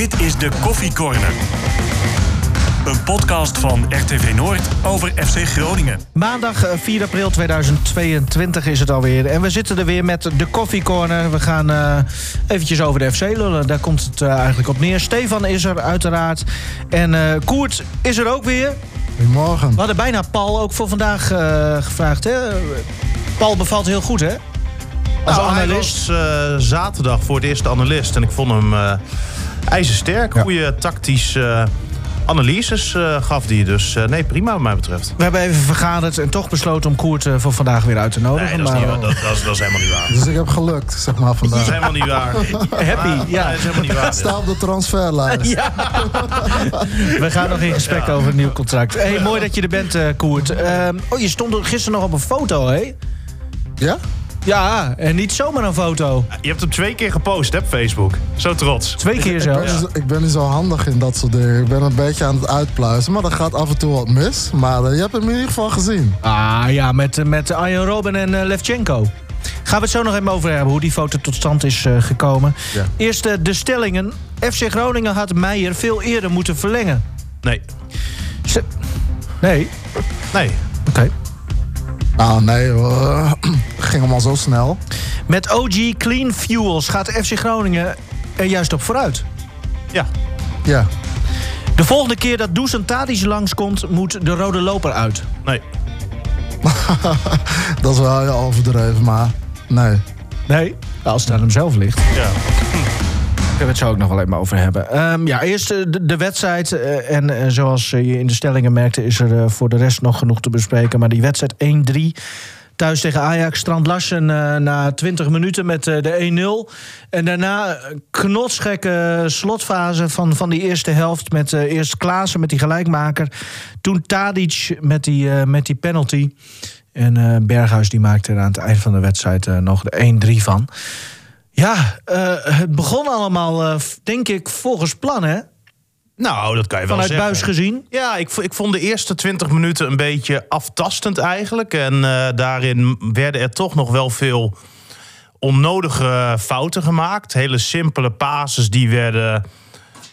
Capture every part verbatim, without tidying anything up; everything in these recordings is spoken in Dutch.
Dit is de Koffiecorner. Een podcast van R T V Noord over F C Groningen. Maandag vier april tweeduizend tweeëntwintig is het alweer. En we zitten er weer met de Koffiecorner. We gaan uh, eventjes over de F C lullen. Daar komt het uh, eigenlijk op neer. Stefan is er uiteraard. En uh, Koert is er ook weer. Goedemorgen. We hadden bijna Paul ook voor vandaag uh, gevraagd. Hè? Paul bevalt heel goed, hè? Als nou, analist. Hij was uh, zaterdag voor het eerst analist. En ik vond hem uh, ijzersterk. Ja. Goede tactische uh, analyses uh, gaf hij. Dus uh, nee, prima wat mij betreft. We hebben even vergaderd en toch besloten om Koert uh, voor vandaag weer uit te nodigen. Nee, dat is, maar, niet, dat, dat, is, dat is helemaal niet waar. Dus ik heb gelukt, zeg maar, vandaag. Dat is helemaal niet waar. Happy, ah, ja. Dat is helemaal niet waar. Ik sta op de transferlijst. Ja. We gaan nog in gesprek ja. over een nieuw contract. Hey, ja. Mooi dat je er bent, uh, Koert. Uh, oh, je stond gisteren nog op een foto, hè? Ja? Ja, en niet zomaar een foto. Je hebt hem twee keer gepost, hè, op Facebook. Zo trots. Twee keer zelf. Ik ben, ja. ik ben niet zo handig in dat soort dingen. Ik ben een beetje aan het uitpluizen. Maar dat gaat af en toe wat mis. Maar uh, je hebt hem in ieder geval gezien. Ah ja, met, met Arjen Robben en uh, Levchenko. Gaan we het zo nog even over hebben, hoe die foto tot stand is uh, gekomen. Ja. Eerst uh, de stellingen. F C Groningen had Meijer veel eerder moeten verlengen. Nee. Ze... Nee? Nee. Oké. Okay. Nou, nee, uh, ging allemaal zo snel. Met O G Clean Fuels gaat F C Groningen er juist op vooruit. Ja. Ja. De volgende keer dat Dušan Tadić langskomt, moet de rode loper uit. Nee. Dat is wel heel overdreven, maar nee. Nee? Als het aan hem zelf ligt. Ja. Daar wil het zo ook nog wel even over hebben. Um, ja, eerst de, de wedstrijd. Uh, en uh, zoals je in de stellingen merkte, is er uh, voor de rest nog genoeg te bespreken. Maar die wedstrijd één drie, thuis tegen Ajax. Strand Larsen uh, na twintig minuten met uh, de één nul. En daarna knotsgekke slotfase van, van die eerste helft. Met uh, eerst Klaassen met die gelijkmaker. Toen Tadić met die, uh, met die penalty. En uh, Berghuis die maakte er aan het eind van de wedstrijd uh, nog de één drie van. Ja, uh, het begon allemaal, uh, denk ik, volgens plan, hè? Nou, dat kan je wel zeggen. Vanuit Buijs gezien? Ja, ik, ik vond de eerste twintig minuten een beetje aftastend eigenlijk. En uh, daarin werden er toch nog wel veel onnodige fouten gemaakt. Hele simpele passes die werden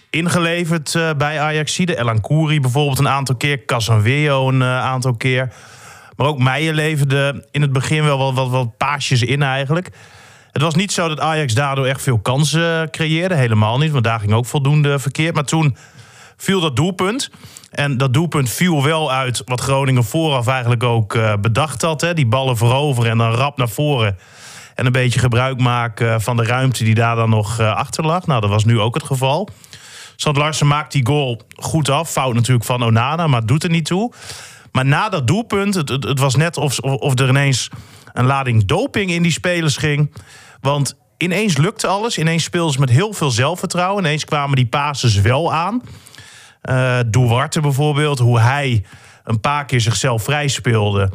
ingeleverd uh, bij Ajaxide. El Hangori bijvoorbeeld een aantal keer. Casanweo een uh, aantal keer. Maar ook Meijer leverde in het begin wel wat, wat, wat paasjes in eigenlijk. Het was niet zo dat Ajax daardoor echt veel kansen creëerde. Helemaal niet, want daar ging ook voldoende verkeerd. Maar toen viel dat doelpunt. En dat doelpunt viel wel uit wat Groningen vooraf eigenlijk ook bedacht had. Hè? Die ballen voorover en dan rap naar voren. En een beetje gebruik maken van de ruimte die daar dan nog achter lag. Nou, dat was nu ook het geval. Strand Larsen maakt die goal goed af. Fout natuurlijk van Onana, maar doet er niet toe. Maar na dat doelpunt, het, het, het was net of, of er ineens een lading doping in die spelers ging. Want ineens lukte alles. Ineens speelden ze met heel veel zelfvertrouwen. Ineens kwamen die passes wel aan. Uh, Duarte bijvoorbeeld, hoe hij een paar keer zichzelf vrij speelde.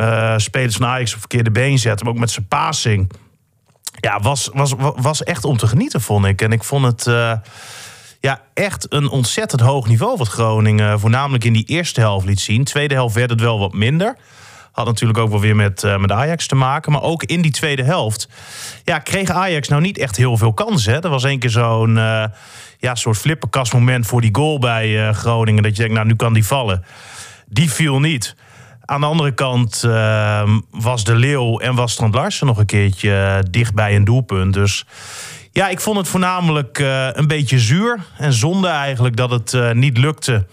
Uh, spelers van Ajax op verkeerde been zetten, maar ook met zijn passing. Ja, was, was, was echt om te genieten, vond ik. En ik vond het uh, ja, echt een ontzettend hoog niveau wat Groningen voornamelijk in die eerste helft liet zien. Tweede helft werd het wel wat minder. Had natuurlijk ook wel weer met, uh, met Ajax te maken. Maar ook in die tweede helft ja, kreeg Ajax nou niet echt heel veel kansen. Hè? Er was één keer zo'n uh, ja, soort flipperkastmoment voor die goal bij uh, Groningen. Dat je denkt, nou, nu kan die vallen. Die viel niet. Aan de andere kant uh, was de Leeuw en was Strand Larsen nog een keertje uh, dicht bij een doelpunt. Dus ja, ik vond het voornamelijk uh, een beetje zuur. En zonde eigenlijk dat het uh, niet lukte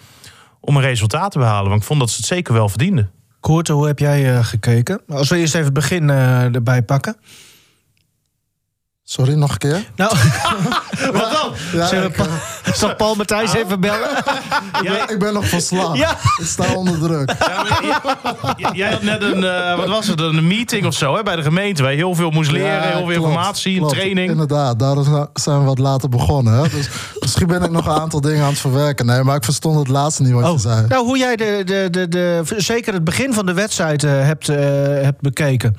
om een resultaat te behalen. Want ik vond dat ze het zeker wel verdienden. Koert, hoe heb jij uh, gekeken? Als we eerst even het begin uh, erbij pakken. Sorry, nog een keer? Nou, wat dan? Ja, Zullen ik, pa- uh, zal Paul Matthijs uh, even bellen? ik, ben, ik ben nog van slag. Ja. Ik sta onder druk. Ja, maar, ja, jij had net een, uh, wat was het, een meeting of zo hè, bij de gemeente. Waar je heel veel moest leren, ja, heel veel klopt, informatie, klopt, training. Inderdaad, daardoor zijn we wat later begonnen. Hè. Dus misschien ben ik nog een aantal dingen aan het verwerken. Nee, maar ik verstond het laatste niet wat oh. je zei. Nou, hoe jij de, de, de, de, zeker het begin van de wedstrijd uh, hebt, uh, hebt bekeken.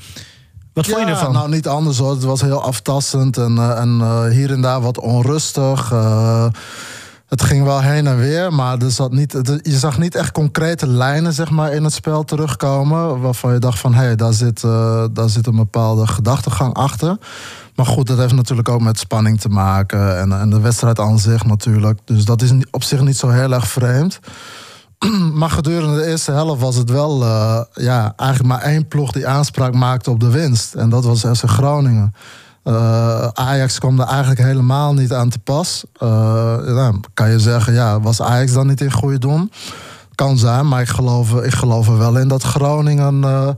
Wat vond je ja, ervan? Nou, niet anders hoor. Het was heel aftastend en, uh, en uh, hier en daar wat onrustig. Uh, het ging wel heen en weer, maar er zat niet, er, je zag niet echt concrete lijnen zeg maar, in het spel terugkomen. Waarvan je dacht van, hé, hey, daar, uh, daar zit een bepaalde gedachtegang achter. Maar goed, dat heeft natuurlijk ook met spanning te maken. En, en de wedstrijd aan zich natuurlijk. Dus dat is op zich niet zo heel erg vreemd. Maar gedurende de eerste helft was het wel... Uh, ja, eigenlijk maar één ploeg die aanspraak maakte op de winst. En dat was F C Groningen. Uh, Ajax kwam er eigenlijk helemaal niet aan te pas. Uh, nou, kan je zeggen, ja, was Ajax dan niet in goede doen? Kan zijn, maar ik geloof, ik geloof er wel in dat Groningen... Uh,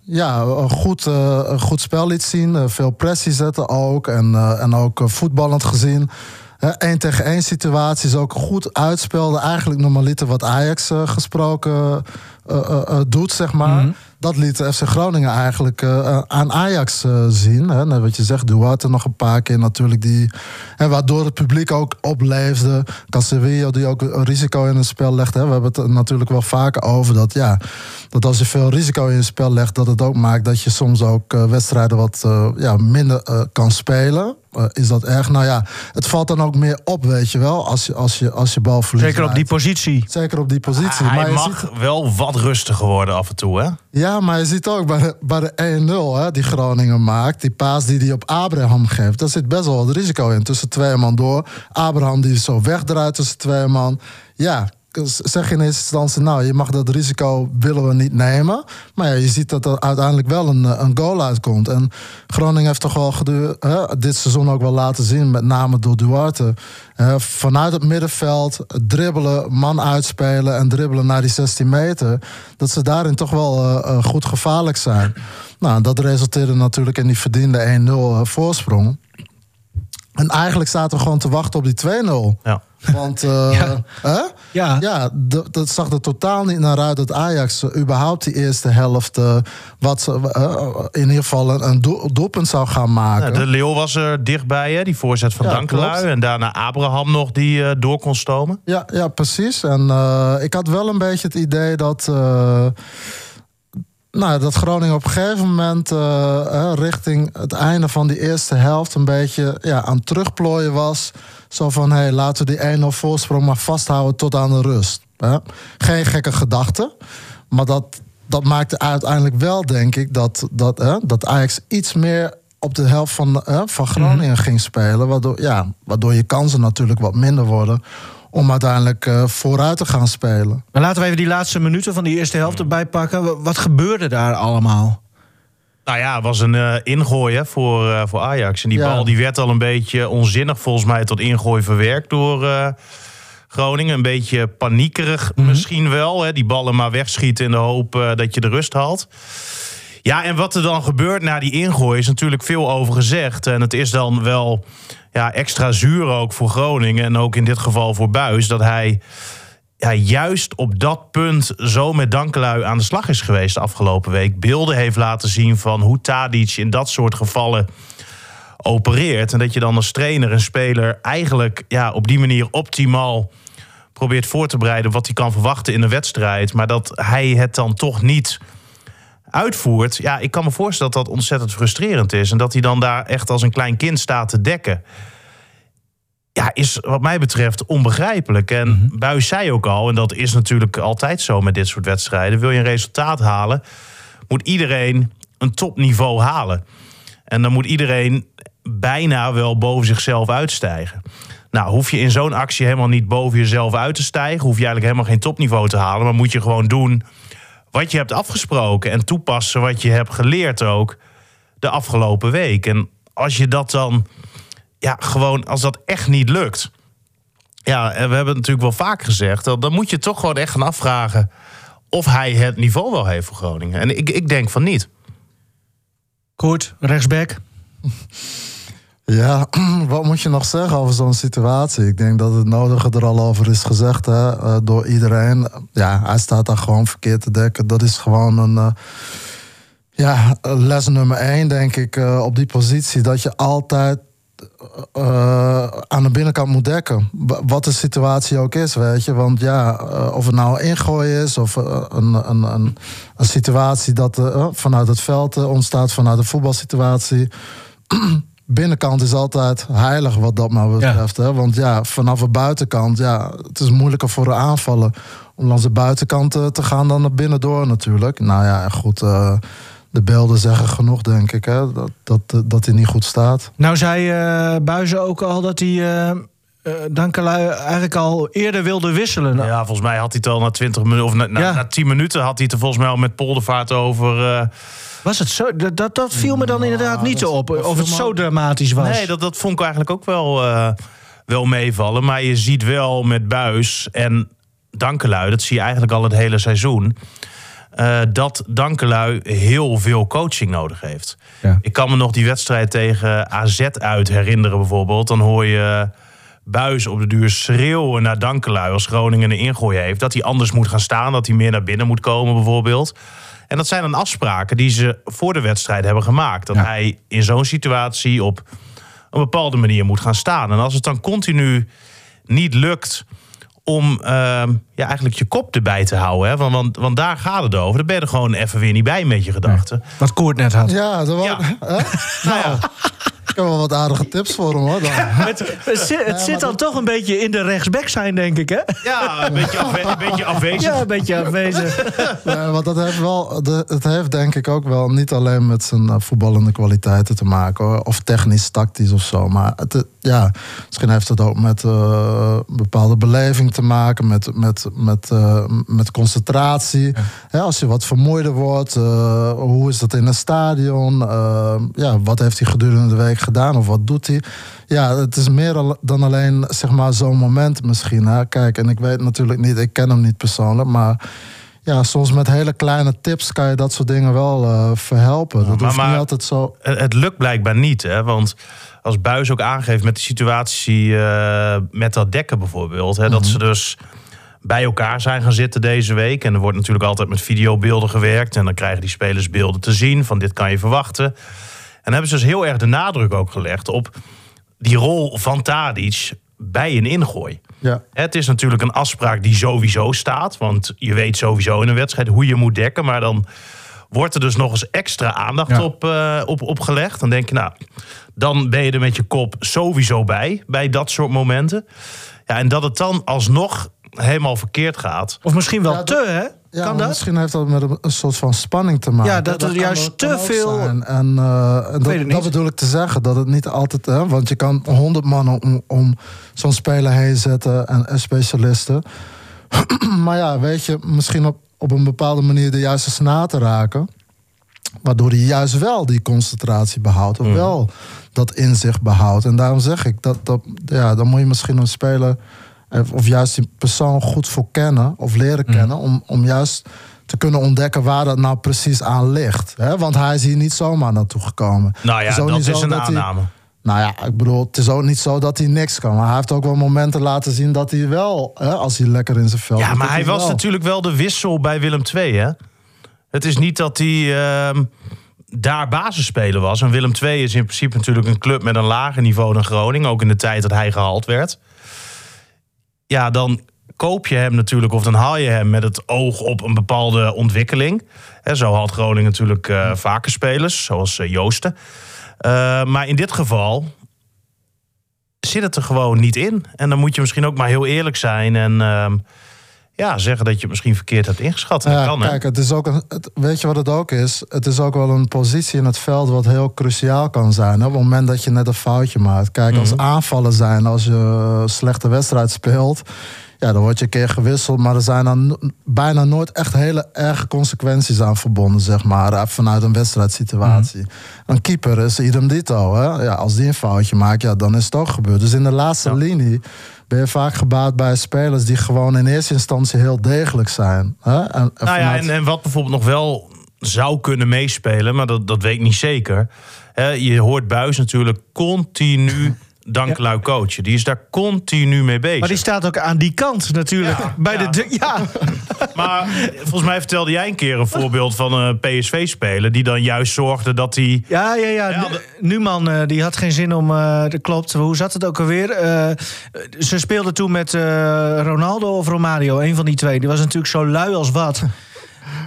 ja, een goed, uh, een goed spel liet zien. Uh, veel pressie zetten ook. En, uh, en ook uh, voetballend gezien. Eén tegen één situaties ook goed uitspeelde. Eigenlijk normaliter wat Ajax uh, gesproken uh, uh, uh, doet, zeg maar. Mm-hmm. Dat liet F C Groningen eigenlijk uh, aan Ajax uh, zien. Hè. Nou, wat je zegt, Duarte nog een paar keer natuurlijk. Die, hè, waardoor het publiek ook opleefde. Casanweo die ook een risico in het spel legt. Hè. We hebben het er natuurlijk wel vaker over dat, ja, dat als je veel risico in het spel legt... dat het ook maakt dat je soms ook uh, wedstrijden wat uh, ja, minder uh, kan spelen... Uh, is dat erg? Nou ja, het valt dan ook meer op, weet je wel, als je, als je, als je bal verliest. Zeker op die positie. Zeker op die positie. Ah, hij maar mag ziet... wel wat rustiger worden af en toe, hè? Ja, maar je ziet ook bij de, bij de één nul hè, die Groningen maakt, die paas die hij op Abraham geeft, daar zit best wel wat risico in. Tussen twee man door. Abraham die zo wegdraait tussen twee man. Ja, zeg in eerste instantie, nou, je mag dat risico willen we niet nemen. Maar ja, je ziet dat er uiteindelijk wel een, een goal uitkomt. En Groningen heeft toch wel gedu- hè, dit seizoen ook wel laten zien, met name door Duarte. Hè, vanuit het middenveld dribbelen, man uitspelen en dribbelen naar die zestien meter. Dat ze daarin toch wel uh, goed gevaarlijk zijn. Nou, dat resulteerde natuurlijk in die verdiende één nul uh, voorsprong. En eigenlijk zaten we gewoon te wachten op die twee nul. Ja. Want uh, ja. Hè? Ja. Ja, d- dat zag er totaal niet naar uit dat Ajax uh, überhaupt die eerste helft uh, wat ze, uh, in ieder geval een, een do- doelpunt zou gaan maken. Ja, de Leeuw was er dichtbij, hè? Die voorzet van ja, Dankerlui. En daarna Abraham nog die uh, door kon stomen. Ja, ja precies. En uh, ik had wel een beetje het idee dat... Uh, Nou, dat Groningen op een gegeven moment uh, richting het einde van die eerste helft... een beetje ja, aan het terugplooien was. Zo van, hé, hey, laten we die één nul voorsprong maar vasthouden tot aan de rust. Hè? Geen gekke gedachten. Maar dat, dat maakte uiteindelijk wel, denk ik, dat, dat, hè, dat Ajax iets meer... op de helft van, hè, van Groningen mm-hmm. ging spelen. Waardoor, ja, waardoor je kansen natuurlijk wat minder worden... om uiteindelijk uh, vooruit te gaan spelen. Maar laten we even die laatste minuten van die eerste helft erbij pakken. Wat gebeurde daar allemaal? Nou ja, het was een uh, ingooi hè, voor, uh, voor Ajax. En die ja. bal die werd al een beetje onzinnig volgens mij... tot ingooi verwerkt door uh, Groningen. Een beetje paniekerig mm-hmm. misschien wel. Hè, die ballen maar wegschieten in de hoop uh, dat je de rust haalt. Ja, en wat er dan gebeurt na die ingooi is natuurlijk veel over gezegd. En het is dan wel ja, extra zuur ook voor Groningen... en ook in dit geval voor Buijs... dat hij ja, juist op dat punt zo met Dankerlui aan de slag is geweest de afgelopen week. Beelden heeft laten zien van hoe Tadić in dat soort gevallen opereert. En dat je dan als trainer en speler eigenlijk ja, op die manier optimaal... probeert voor te bereiden wat hij kan verwachten in een wedstrijd. Maar dat hij het dan toch niet... uitvoert, ja, ik kan me voorstellen dat dat ontzettend frustrerend is. En dat hij dan daar echt als een klein kind staat te dekken. Ja, is wat mij betreft onbegrijpelijk. En mm-hmm. Buijs zei ook al, en dat is natuurlijk altijd zo met dit soort wedstrijden... wil je een resultaat halen, moet iedereen een topniveau halen. En dan moet iedereen bijna wel boven zichzelf uitstijgen. Nou, hoef je in zo'n actie helemaal niet boven jezelf uit te stijgen... hoef je eigenlijk helemaal geen topniveau te halen, maar moet je gewoon doen... wat je hebt afgesproken en toepassen wat je hebt geleerd ook de afgelopen week. En als je dat dan, ja, gewoon als dat echt niet lukt... ja, en we hebben het natuurlijk wel vaak gezegd... dat dan moet je toch gewoon echt gaan afvragen of hij het niveau wel heeft voor Groningen. En ik, ik denk van niet. Goed, rechtsback. Ja, wat moet je nog zeggen over zo'n situatie? Ik denk dat het nodige er al over is gezegd hè, door iedereen. Ja, hij staat daar gewoon verkeerd te dekken. Dat is gewoon een uh, ja, les nummer één, denk ik, uh, op die positie. Dat je altijd uh, aan de binnenkant moet dekken. Wat de situatie ook is, weet je. Want ja, uh, of het nou een ingooi is of uh, een, een, een, een situatie dat uh, vanuit het veld uh, ontstaat, vanuit de voetbalsituatie... Binnenkant is altijd heilig wat dat maar betreft. Ja. Hè? Want ja, vanaf de buitenkant... Ja, het is moeilijker voor de aanvallen om langs de buitenkant te gaan... dan naar binnen door natuurlijk. Nou ja, goed... Uh, de beelden zeggen genoeg, denk ik, hè? Dat, dat, dat hij niet goed staat. Nou zei uh, Buijs ook al dat hij uh, uh, Dankerlui eigenlijk al eerder wilde wisselen. Nou, ja, volgens mij had hij het al na twintig minuten... of na, na, ja. na tien minuten had hij het er volgens mij al met Poldervaart over... Uh, was het zo? Dat, dat, dat viel me dan nou, inderdaad niet dat, op, of het zo dramatisch was. Nee, dat, dat vond ik eigenlijk ook wel, uh, wel meevallen. Maar je ziet wel met Buijs en Dankerlui, dat zie je eigenlijk al het hele seizoen... Uh, dat Dankerlui heel veel coaching nodig heeft. Ja. Ik kan me nog die wedstrijd tegen A Z uit herinneren bijvoorbeeld. Dan hoor je Buijs op de duur schreeuwen naar Dankerlui... als Groningen een ingooi heeft. Dat hij anders moet gaan staan, dat hij meer naar binnen moet komen bijvoorbeeld. En dat zijn dan afspraken die ze voor de wedstrijd hebben gemaakt. Dat ja. hij in zo'n situatie op een bepaalde manier moet gaan staan. En als het dan continu niet lukt... om uh, ja, eigenlijk je kop erbij te houden. Hè? Want, want, want daar gaat het over. Daar ben je er gewoon even weer niet bij met je gedachten. Nee. Wat Koert net had. Ja, dat was... Ja. Hè? Nou, ja. Ik heb wel wat aardige tips voor hem, hoor. Dan. Het, het zit, het ja, zit dan dat... toch een beetje in de rechtsback zijn, denk ik, hè? Ja, een beetje, afwe- een beetje afwezig. Ja, een beetje afwezig. Ja, want dat heeft wel, het heeft denk ik ook wel niet alleen met zijn voetballende kwaliteiten te maken, hoor. Of technisch, tactisch of zo. Maar het, ja, misschien heeft het ook met uh, bepaalde beleving te maken, met, met, met, uh, met concentratie. Ja. Ja, als je wat vermoeider wordt, uh, hoe is dat in een stadion? Uh, ja, wat heeft hij gedurende de week gedaan of wat doet hij? Ja, het is meer dan alleen, zeg maar, zo'n moment misschien. Hè? Kijk, en ik weet natuurlijk niet, ik ken hem niet persoonlijk, maar ja, soms met hele kleine tips kan je dat soort dingen wel uh, verhelpen. Ja, dat maar, hoeft niet maar, altijd zo. Het lukt blijkbaar niet, hè? Want als Buijs ook aangeeft met de situatie uh, met dat dekken bijvoorbeeld, hè, mm-hmm. dat ze dus bij elkaar zijn gaan zitten deze week. En er wordt natuurlijk altijd met videobeelden gewerkt en dan krijgen die spelers beelden te zien van dit kan je verwachten. En hebben ze dus heel erg de nadruk ook gelegd op die rol van Tadić bij een ingooi. Ja. Het is natuurlijk een afspraak die sowieso staat. Want je weet sowieso in een wedstrijd hoe je moet dekken. Maar dan wordt er dus nog eens extra aandacht ja. op, uh, op, op gelegd. Dan denk je, nou, dan ben je er met je kop sowieso bij. Bij dat soort momenten. Ja, en dat het dan alsnog helemaal verkeerd gaat. Of misschien wel ja, dat... te, hè? Ja, kan dat? Misschien heeft dat met een soort van spanning te maken. Ja, dat, dat er juist dat te veel... Zijn. En, uh, en dat, dat bedoel ik te zeggen, dat het niet altijd... Hè, want je kan honderd mannen om, om zo'n speler heen zetten en, en specialisten. Maar ja, weet je, misschien op, op een bepaalde manier de juiste snaar te raken... waardoor hij juist wel die concentratie behoudt of mm. wel dat inzicht behoudt. En daarom zeg ik, dat, dat, ja, dan moet je misschien een speler... of juist die persoon goed voor kennen of leren kennen... om, om juist te kunnen ontdekken waar dat nou precies aan ligt. Hè? Want hij is hier niet zomaar naartoe gekomen. Nou ja, is dat is een dat aanname. Hij, nou ja, ik bedoel, het is ook niet zo dat hij niks kan. Maar hij heeft ook wel momenten laten zien dat hij wel... Hè, als hij lekker in zijn veld... Ja, maar hij, hij was wel. natuurlijk wel de wissel bij Willem twee, hè? Het is niet dat hij uh, daar basisspeler was. En Willem twee is in principe natuurlijk een club met een lager niveau dan Groningen. Ook in de tijd dat hij gehaald werd... Ja, dan koop je hem natuurlijk of dan haal je hem met het oog op een bepaalde ontwikkeling. En zo haalt Groningen natuurlijk uh, vaker spelers, zoals uh, Joosten. Uh, maar in dit geval zit het er gewoon niet in. En dan moet je misschien ook maar heel eerlijk zijn en uh, ja, zeggen dat je het misschien verkeerd hebt ingeschat. Ja, kan, kijk, het is ook een, het, weet je wat het ook is? Het is ook wel een positie in het veld wat heel cruciaal kan zijn. Hè? Op het moment dat je net een foutje maakt. Kijk, mm-hmm. als aanvallen zijn, als je slechte wedstrijd speelt... ja, dan word je een keer gewisseld. Maar er zijn dan bijna nooit echt hele erge consequenties aan verbonden, zeg maar. Vanuit een wedstrijdsituatie. Mm-hmm. Een keeper is idem dito. Hè? Ja, als die een foutje maakt, ja, dan is het ook gebeurd. Dus in de laatste ja. linie... ben je vaak gebaat bij spelers die gewoon in eerste instantie heel degelijk zijn. Hè? En, en, nou ja, vanuit... en, en wat bijvoorbeeld nog wel zou kunnen meespelen, maar dat, dat weet ik niet zeker. He, je hoort Buijs natuurlijk continu Dankerlui coachen. Die is daar continu mee bezig. Maar die staat ook aan die kant natuurlijk. Ja, bij ja. De, ja. Maar volgens mij vertelde jij een keer een voorbeeld van een P S V-speler... die dan juist zorgde dat hij... Die... Ja, ja, ja. ja de... Numan, uh, die had geen zin om... Uh, dat klopt, hoe zat het ook alweer? Uh, ze speelden toen met uh, Ronaldo of Romario, een van die twee. Die was natuurlijk zo lui als wat...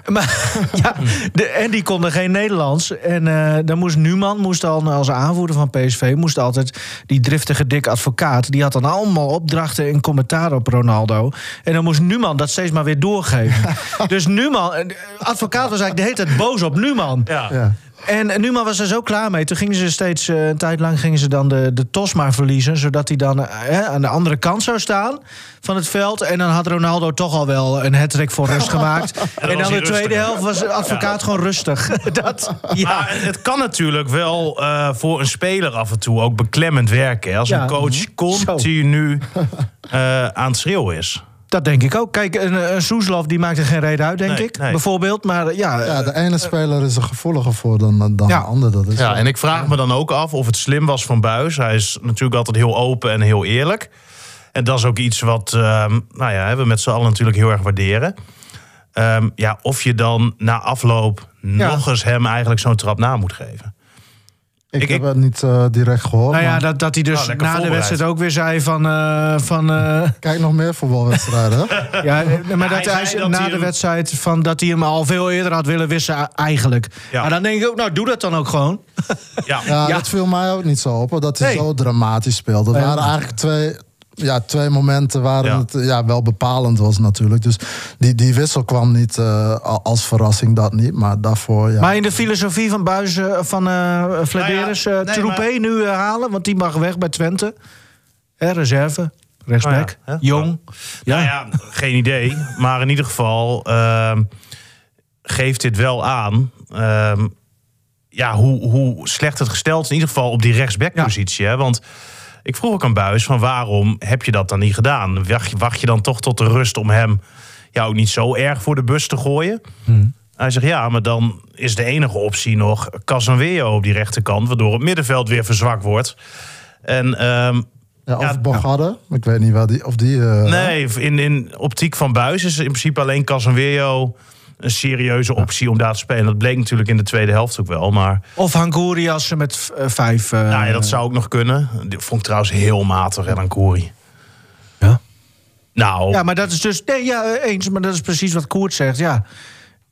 Maar, ja, de, en die konden geen Nederlands. En uh, dan moest Numan, moest al als aanvoerder van P S V... moest altijd die driftige dik advocaat... die had dan allemaal opdrachten en commentaar op Ronaldo. En dan moest Numan dat steeds maar weer doorgeven. Dus Numan... Advocaat was eigenlijk de hele tijd boos op Numan. Ja. Ja. En Numan was er zo klaar mee. Toen gingen ze steeds uh, een tijd lang gingen ze dan de, de tos maar verliezen... zodat hij dan uh, hè, aan de andere kant zou staan van het veld. En dan had Ronaldo toch al wel een hat-trick voor rust gemaakt. En, en dan de tweede rustig. helft was de advocaat ja. gewoon rustig. dat, ja. Maar het kan natuurlijk wel uh, voor een speler af en toe ook beklemmend werken. Hè, als ja. een coach continu uh, aan het schreeuwen is. Dat denk ik ook. Kijk, een, een Soeslof die maakt er geen reden uit, denk nee, ik. Nee. Bijvoorbeeld, maar ja... ja de ene uh, speler is er gevoeliger voor dan, dan ja. de ander. Dat is ja, en ik vraag me dan ook af of het slim was van Buijs. Hij is natuurlijk altijd heel open en heel eerlijk. En dat is ook iets wat uh, nou ja, we met z'n allen natuurlijk heel erg waarderen. Um, ja, of je dan na afloop ja. nog eens hem eigenlijk zo'n trap na moet geven. Ik, ik heb het niet uh, direct gehoord. Nou ja, maar... dat, dat hij dus nou, na de wedstrijd ook weer zei van... Uh, van uh... Kijk nog meer voetbalwedstrijden. ja, maar dat hij, hij zei dat na hij de hem... wedstrijd van dat hij hem al veel eerder had willen wissen eigenlijk. Ja. Maar dan denk ik ook, nou doe dat dan ook gewoon. ja. Ja, ja, dat viel mij ook niet zo op. Dat hij nee. zo dramatisch speelde. Er waren eigenlijk twee... Ja, twee momenten waar ja. het ja, wel bepalend was natuurlijk. Dus die, die wissel kwam niet uh, als verrassing, dat niet. Maar daarvoor, ja. Maar in de filosofie van Buijs, van uh, Vlederis, nou ja, nee, uh, Troepé maar... nu uh, halen, want die mag weg bij Twente. Hè, reserve, rechtsback, nou ja, jong. Ja. Nou ja, geen idee. Maar in ieder geval uh, geeft dit wel aan... Uh, ja, hoe, hoe slecht het gesteld is, in ieder geval op die rechtsbackpositie. Ja. Want... Ik vroeg ook aan Buijs van waarom heb je dat dan niet gedaan? Wacht je dan toch tot de rust om hem ja, ook niet zo erg voor de bus te gooien? Hmm. Hij zegt ja, maar dan is de enige optie nog Casanweo op die rechterkant... waardoor het middenveld weer verzwakt wordt. En, um, ja, of ja, Bogarde, ja. ik weet niet waar die... Of die uh, nee, in, in optiek van Buijs is in principe alleen Casanweo... een serieuze optie ja. om daar te spelen. Dat bleek natuurlijk in de tweede helft ook wel. Maar... Of Hangori als ze met uh, vijf... Uh... Nou ja, dat zou ook nog kunnen. Dat vond ik trouwens heel matig, hè, Hangori. Ja? Nou... Ja, maar dat is dus... Nee, ja, eens, maar dat is precies wat Koert zegt. Ja,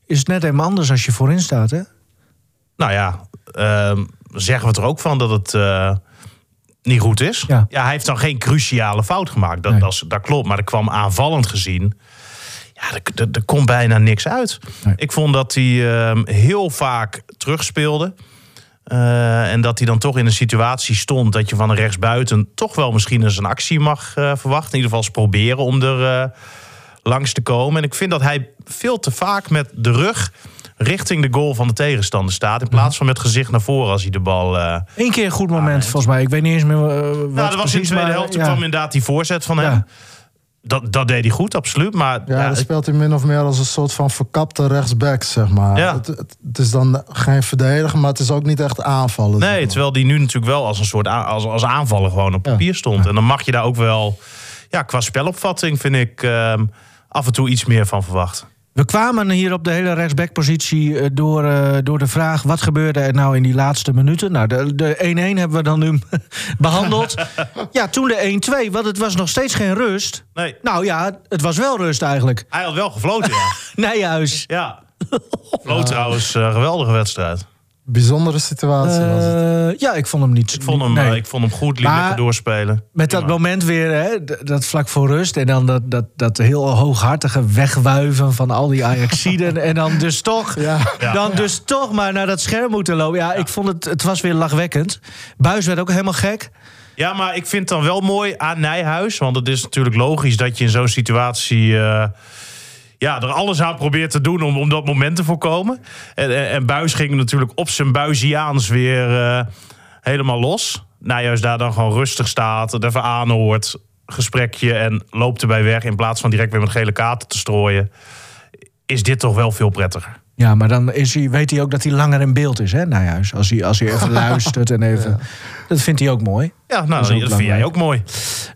is het net helemaal anders als je voorin staat, hè? Nou ja, uh, zeggen we er ook van dat het uh, niet goed is. Ja. ja, hij heeft dan geen cruciale fout gemaakt. Dat, nee. dat, dat klopt, maar er kwam aanvallend gezien... Ja, er, er komt bijna niks uit. Nee. Ik vond dat hij uh, heel vaak terugspeelde. Uh, en dat hij dan toch in een situatie stond... dat je van een rechtsbuiten toch wel misschien eens een actie mag uh, verwachten. In ieder geval eens proberen om er uh, langs te komen. En ik vind dat hij veel te vaak met de rug... richting de goal van de tegenstander staat... in plaats van met gezicht naar voren als hij de bal... Uh, Eén keer een goed moment, uh, volgens mij. Ik weet niet eens meer uh, wat nou, dat precies, was in de tweede helft. Toen ja. kwam inderdaad die voorzet van ja. hem... Dat, dat deed hij goed, absoluut. Maar, ja, ja, dan speelt hij min of meer als een soort van verkapte rechtsback, zeg maar. Ja. Het, het, het is dan geen verdediger, maar het is ook niet echt aanvallen. Nee, zeg maar. Terwijl die nu natuurlijk wel als een soort a- als, als aanvaller gewoon op papier ja. stond. En dan mag je daar ook wel, ja, qua spelopvatting vind ik uh, af en toe iets meer van verwachten. We kwamen hier op de hele rechtsbackpositie door, uh, door de vraag... wat gebeurde er nou in die laatste minuten? Nou, de, de één-één hebben we dan nu behandeld. Ja, toen de één-twee, want het was nog steeds geen rust. Nee. Nou ja, het was wel rust eigenlijk. Hij had wel gefloten, ja. Nijhuis. Ja. Floot trouwens, uh, geweldige wedstrijd. Bijzondere situatie was het. Uh, ja, ik vond hem niet... Ik vond hem, nee. uh, ik vond hem goed, liet lekker doorspelen. Met dat ja. moment weer, hè, dat vlak voor rust... en dan dat, dat, dat heel hooghartige wegwuiven van al die Ajaxiden... en dan dus toch, ja. dan ja. dus toch maar naar dat scherm moeten lopen. Ja, ja. Ik vond het, het was weer lachwekkend. Buijs werd ook helemaal gek. Ja, maar ik vind dan wel mooi aan Nijhuis... want het is natuurlijk logisch dat je in zo'n situatie... Uh, Ja, er alles aan probeert te doen om, om dat moment te voorkomen. En, en, en Buijs ging natuurlijk op zijn Buijsiaans weer uh, helemaal los. Nou, juist daar dan gewoon rustig staat, het even aanhoort, gesprekje en loopt erbij weg. In plaats van direct weer met gele kaarten te strooien, is dit toch wel veel prettiger. Ja, maar dan is hij, weet hij ook dat hij langer in beeld is, hè, Nijhuis? Als hij, als hij even luistert en even... Ja. Dat vindt hij ook mooi. Ja, nou, dat, dat vind jij ook mooi.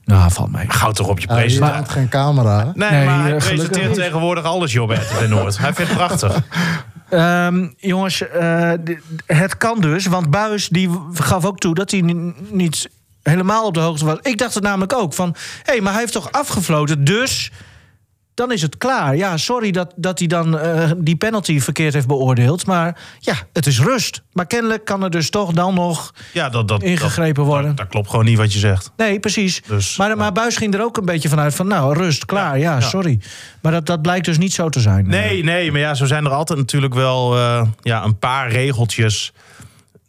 Nou, valt mee. Goud toch op je presentatie. Hij heeft geen camera, hè? Nee, nee, maar hij presenteert tegenwoordig alles, joh, bij R T V Noord. Hij vindt het prachtig. Um, jongens, uh, het kan dus, want Buijs die gaf ook toe dat hij n- niet helemaal op de hoogte was. Ik dacht het namelijk ook, van... hé, hey, maar hij heeft toch afgefloten, dus... dan is het klaar. Ja, sorry dat, dat hij dan uh, die penalty verkeerd heeft beoordeeld. Maar ja, het is rust. Maar kennelijk kan er dus toch dan nog ja, dat, dat, ingegrepen dat, worden. Dat, dat klopt gewoon niet wat je zegt. Nee, precies. Dus, maar ja. maar Buijs ging er ook een beetje vanuit van, nou, rust, klaar, ja, ja, ja. sorry. Maar dat, dat blijkt dus niet zo te zijn. Nee, nee, maar ja, zo zijn er altijd natuurlijk wel uh, ja, een paar regeltjes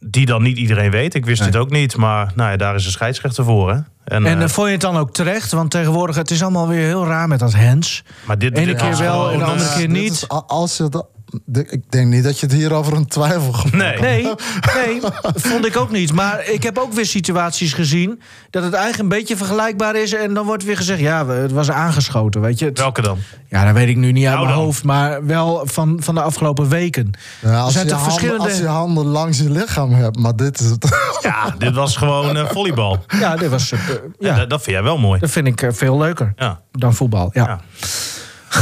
die dan niet iedereen weet. Ik wist nee. het ook niet, maar nou ja, daar is een scheidsrechter voor, hè? En, en uh, vond je het dan ook terecht? Want tegenwoordig, het is allemaal weer heel raar met dat hands. Maar dit, Eén dit keer wel, en de andere keer niet. Is, als je dat, ik denk niet dat je het hier over een twijfel gaat. Nee. Nee, nee, vond ik ook niet. Maar ik heb ook weer situaties gezien dat het eigenlijk een beetje vergelijkbaar is. En dan wordt weer gezegd, ja, het was aangeschoten, weet je. Het, Welke dan? Ja, dat weet ik nu niet uit nou mijn dan. hoofd, maar wel van, van de afgelopen weken. Ja, als, zijn je verschillende... handen, als je handen langs je lichaam hebt, maar dit is het. Ja, dit was gewoon uh, volleybal. Ja, dit was... Uh, ja. Ja, dat vind jij wel mooi. Dat vind ik uh, veel leuker ja. dan voetbal, ja. ja.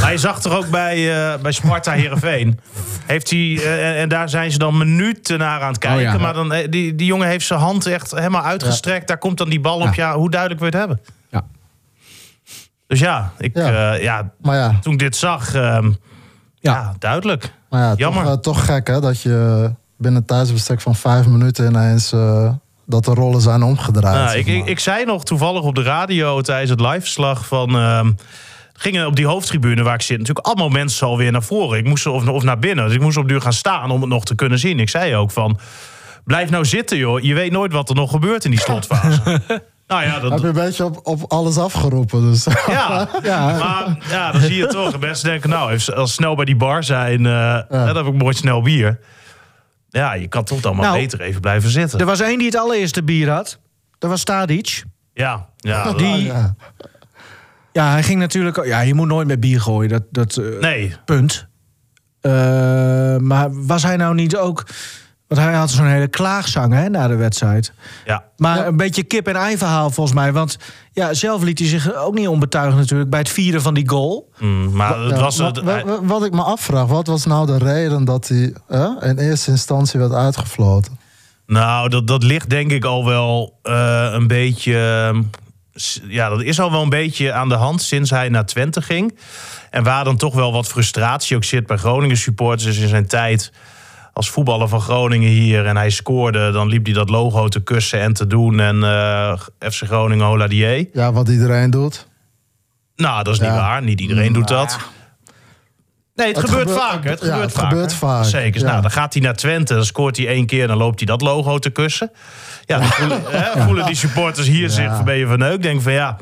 Maar je zag toch ook bij, uh, bij Sparta Heerenveen. Heeft hij, uh, en daar zijn ze dan minuten naar aan het kijken. Oh ja. Maar dan, die, die jongen heeft zijn hand echt helemaal uitgestrekt. Ja. Daar komt dan die bal op. Ja, ja, hoe duidelijk wil je het hebben? Ja. Dus ja, ik, ja. Uh, ja, maar ja. toen ik dit zag, uh, ja. ja, duidelijk. Maar ja, jammer. Toch, uh, toch gek hè, dat je binnen een tijdsbestek van vijf minuten ineens... Uh, dat de rollen zijn omgedraaid. Nou, ik, ik, ik zei nog toevallig op de radio tijdens het liveverslag van... Uh, gingen op die hoofdtribune waar ik zit natuurlijk allemaal mensen alweer naar voren. Ik moest of, of naar binnen. Dus ik moest op duur gaan staan om het nog te kunnen zien. Ik zei ook van, blijf nou zitten joh. Je weet nooit wat er nog gebeurt in die slotfase. Nou ja, dat... Heb je een beetje op, op alles afgeroepen. Dus. Ja, ja, maar ja, dan zie je toch. De mensen denken, nou, als ze snel bij die bar zijn... Uh, ja. dan heb ik mooi snel bier. Ja, je kan toch dan maar nou, beter even blijven zitten. Er was één die het allereerste bier had. Dat was Tadić. Ja, ja. Die... Ja. Ja, hij ging natuurlijk... Ja, je moet nooit met bier gooien, dat, dat uh, nee. punt. Uh, maar was hij nou niet ook... Want hij had zo'n hele klaagzang hè, na de wedstrijd. Ja. Maar ja. een beetje kip en ei verhaal volgens mij. Want ja, zelf liet hij zich ook niet onbetuigd natuurlijk... bij het vieren van die goal. Mm, maar het was, ja, wat, wat, wat ik me afvraag, wat was nou de reden... dat hij eh, in eerste instantie werd uitgefloten? Nou, dat, dat ligt denk ik al wel uh, een beetje... Uh, ja, dat is al wel een beetje aan de hand sinds hij naar Twente ging. En waar dan toch wel wat frustratie ook zit bij Groningen supporters. Dus in zijn tijd als voetballer van Groningen hier en hij scoorde... dan liep hij dat logo te kussen en te doen. En uh, F C Groningen, hola die. Ja, wat iedereen doet. Nou, dat is ja. niet waar. Niet iedereen doet dat. Nee, het, het gebeurt, gebeurt vaker. Het, ja, gebeurt, het vaker. gebeurt vaak. Zeker. Ja. Nou, dan gaat hij naar Twente, dan scoort hij één keer... en dan loopt hij dat logo te kussen. Ja, dan voelen, ja. Hè, voelen die supporters hier ja. zich van je van neuk. Denk van ja,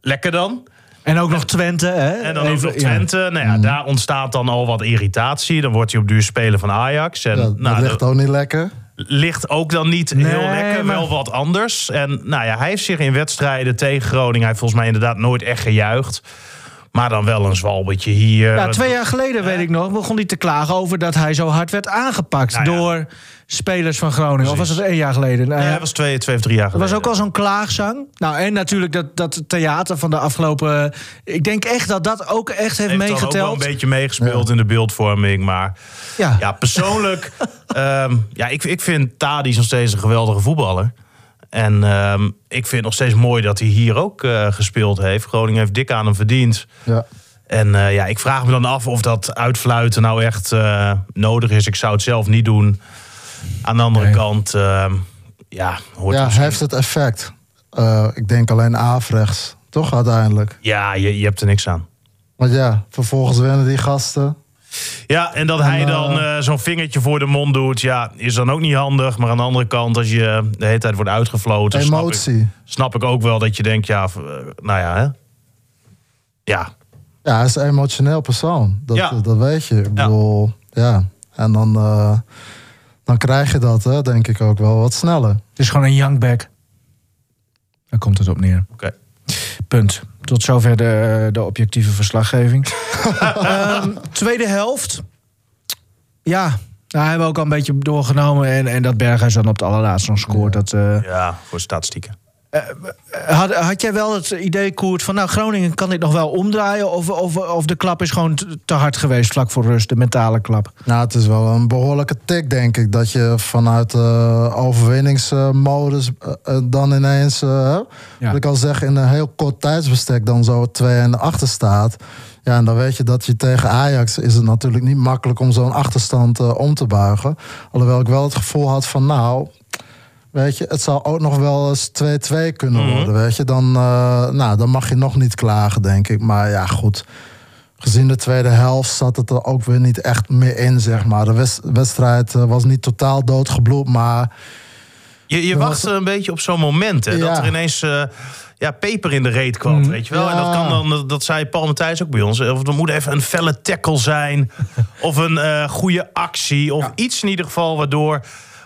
lekker dan. En ook en, nog Twente, hè? En dan Even, ook nog Twente. Ja. Nou ja, mm. daar ontstaat dan al wat irritatie. Dan wordt hij op duur speler van Ajax. En, ja, dat nou, ligt ook niet lekker. Ligt ook dan niet nee, heel lekker, maar... wel wat anders. En nou ja, hij heeft zich in wedstrijden tegen Groningen... hij heeft volgens mij inderdaad nooit echt gejuicht... Maar dan wel een zwalbetje hier. Ja, twee jaar geleden, ja. weet ik nog, begon hij te klagen over dat hij zo hard werd aangepakt nou ja. door spelers van Groningen. Precies. Of was het één jaar geleden? Nee, hij was twee, twee of drie jaar geleden. Dat was ook al zo'n klaagzang. Nou, en natuurlijk dat, dat theater van de afgelopen... Ik denk echt dat dat ook echt heeft, heeft meegeteld. Heeft ook wel een beetje meegespeeld ja. in de beeldvorming. Maar ja, ja persoonlijk... um, ja, ik, ik vind Tadić nog steeds een geweldige voetballer. En um, ik vind het nog steeds mooi dat hij hier ook uh, gespeeld heeft. Groningen heeft dik aan hem verdiend. Ja. En uh, ja, ik vraag me dan af of dat uitfluiten nou echt uh, nodig is. Ik zou het zelf niet doen. Aan de andere nee. kant, uh, ja... Hoort ja, het heeft het effect. Uh, ik denk alleen averechts, toch uiteindelijk? Ja, je, je hebt er niks aan. Want ja, vervolgens winnen die gasten... Ja, en dat hij dan uh, zo'n vingertje voor de mond doet... ja, is dan ook niet handig. Maar aan de andere kant, als je de hele tijd wordt uitgefloten... Emotie. Snap ik, snap ik ook wel dat je denkt, ja, nou ja, hè? Ja. Ja, hij is een emotioneel persoon. Dat, ja. dat weet je. Ik bedoel, ja. ja. En dan, uh, dan krijg je dat, hè, denk ik, ook wel wat sneller. Het is gewoon een youngback. Daar komt het op neer. Oké. Okay. Punt. Tot zover de, de objectieve verslaggeving. um, tweede helft. Ja, daar hebben we ook al een beetje doorgenomen. En, en dat Berghuis dan op het allerlaatste nog scoort. Dat, uh, ja, voor statistieken. Uh, had, had jij wel het idee, Koert, van nou, Groningen kan dit nog wel omdraaien? Of, of, of de klap is gewoon te hard geweest vlak voor rust, de mentale klap? Nou, het is wel een behoorlijke tik, denk ik. Dat je vanuit uh, overwinningsmodus uh, uh, dan ineens, uh, ja. wat ik al zeg, in een heel kort tijdsbestek dan zo twee en achter staat. Ja, en dan weet je dat je tegen Ajax is het natuurlijk niet makkelijk om zo'n achterstand uh, om te buigen. Alhoewel ik wel het gevoel had van nou... Weet je, het zou ook nog wel eens twee-twee kunnen worden, mm-hmm. weet je. Dan, uh, nou, dan mag je nog niet klagen, denk ik. Maar ja, goed. Gezien de tweede helft zat het er ook weer niet echt meer in, zeg maar. De west- wedstrijd uh, was niet totaal doodgebloed, maar... Je, je wacht was... een beetje op zo'n moment, hè. Ja. Dat er ineens... Uh... Ja, peper in de reet kwam, mm, weet je wel. Ja. En dat kan dan, dat, dat zei Paul Matthijs ook bij ons. Of er moet even een felle tackle zijn. Of een uh, goede actie. Of ja. iets in ieder geval waardoor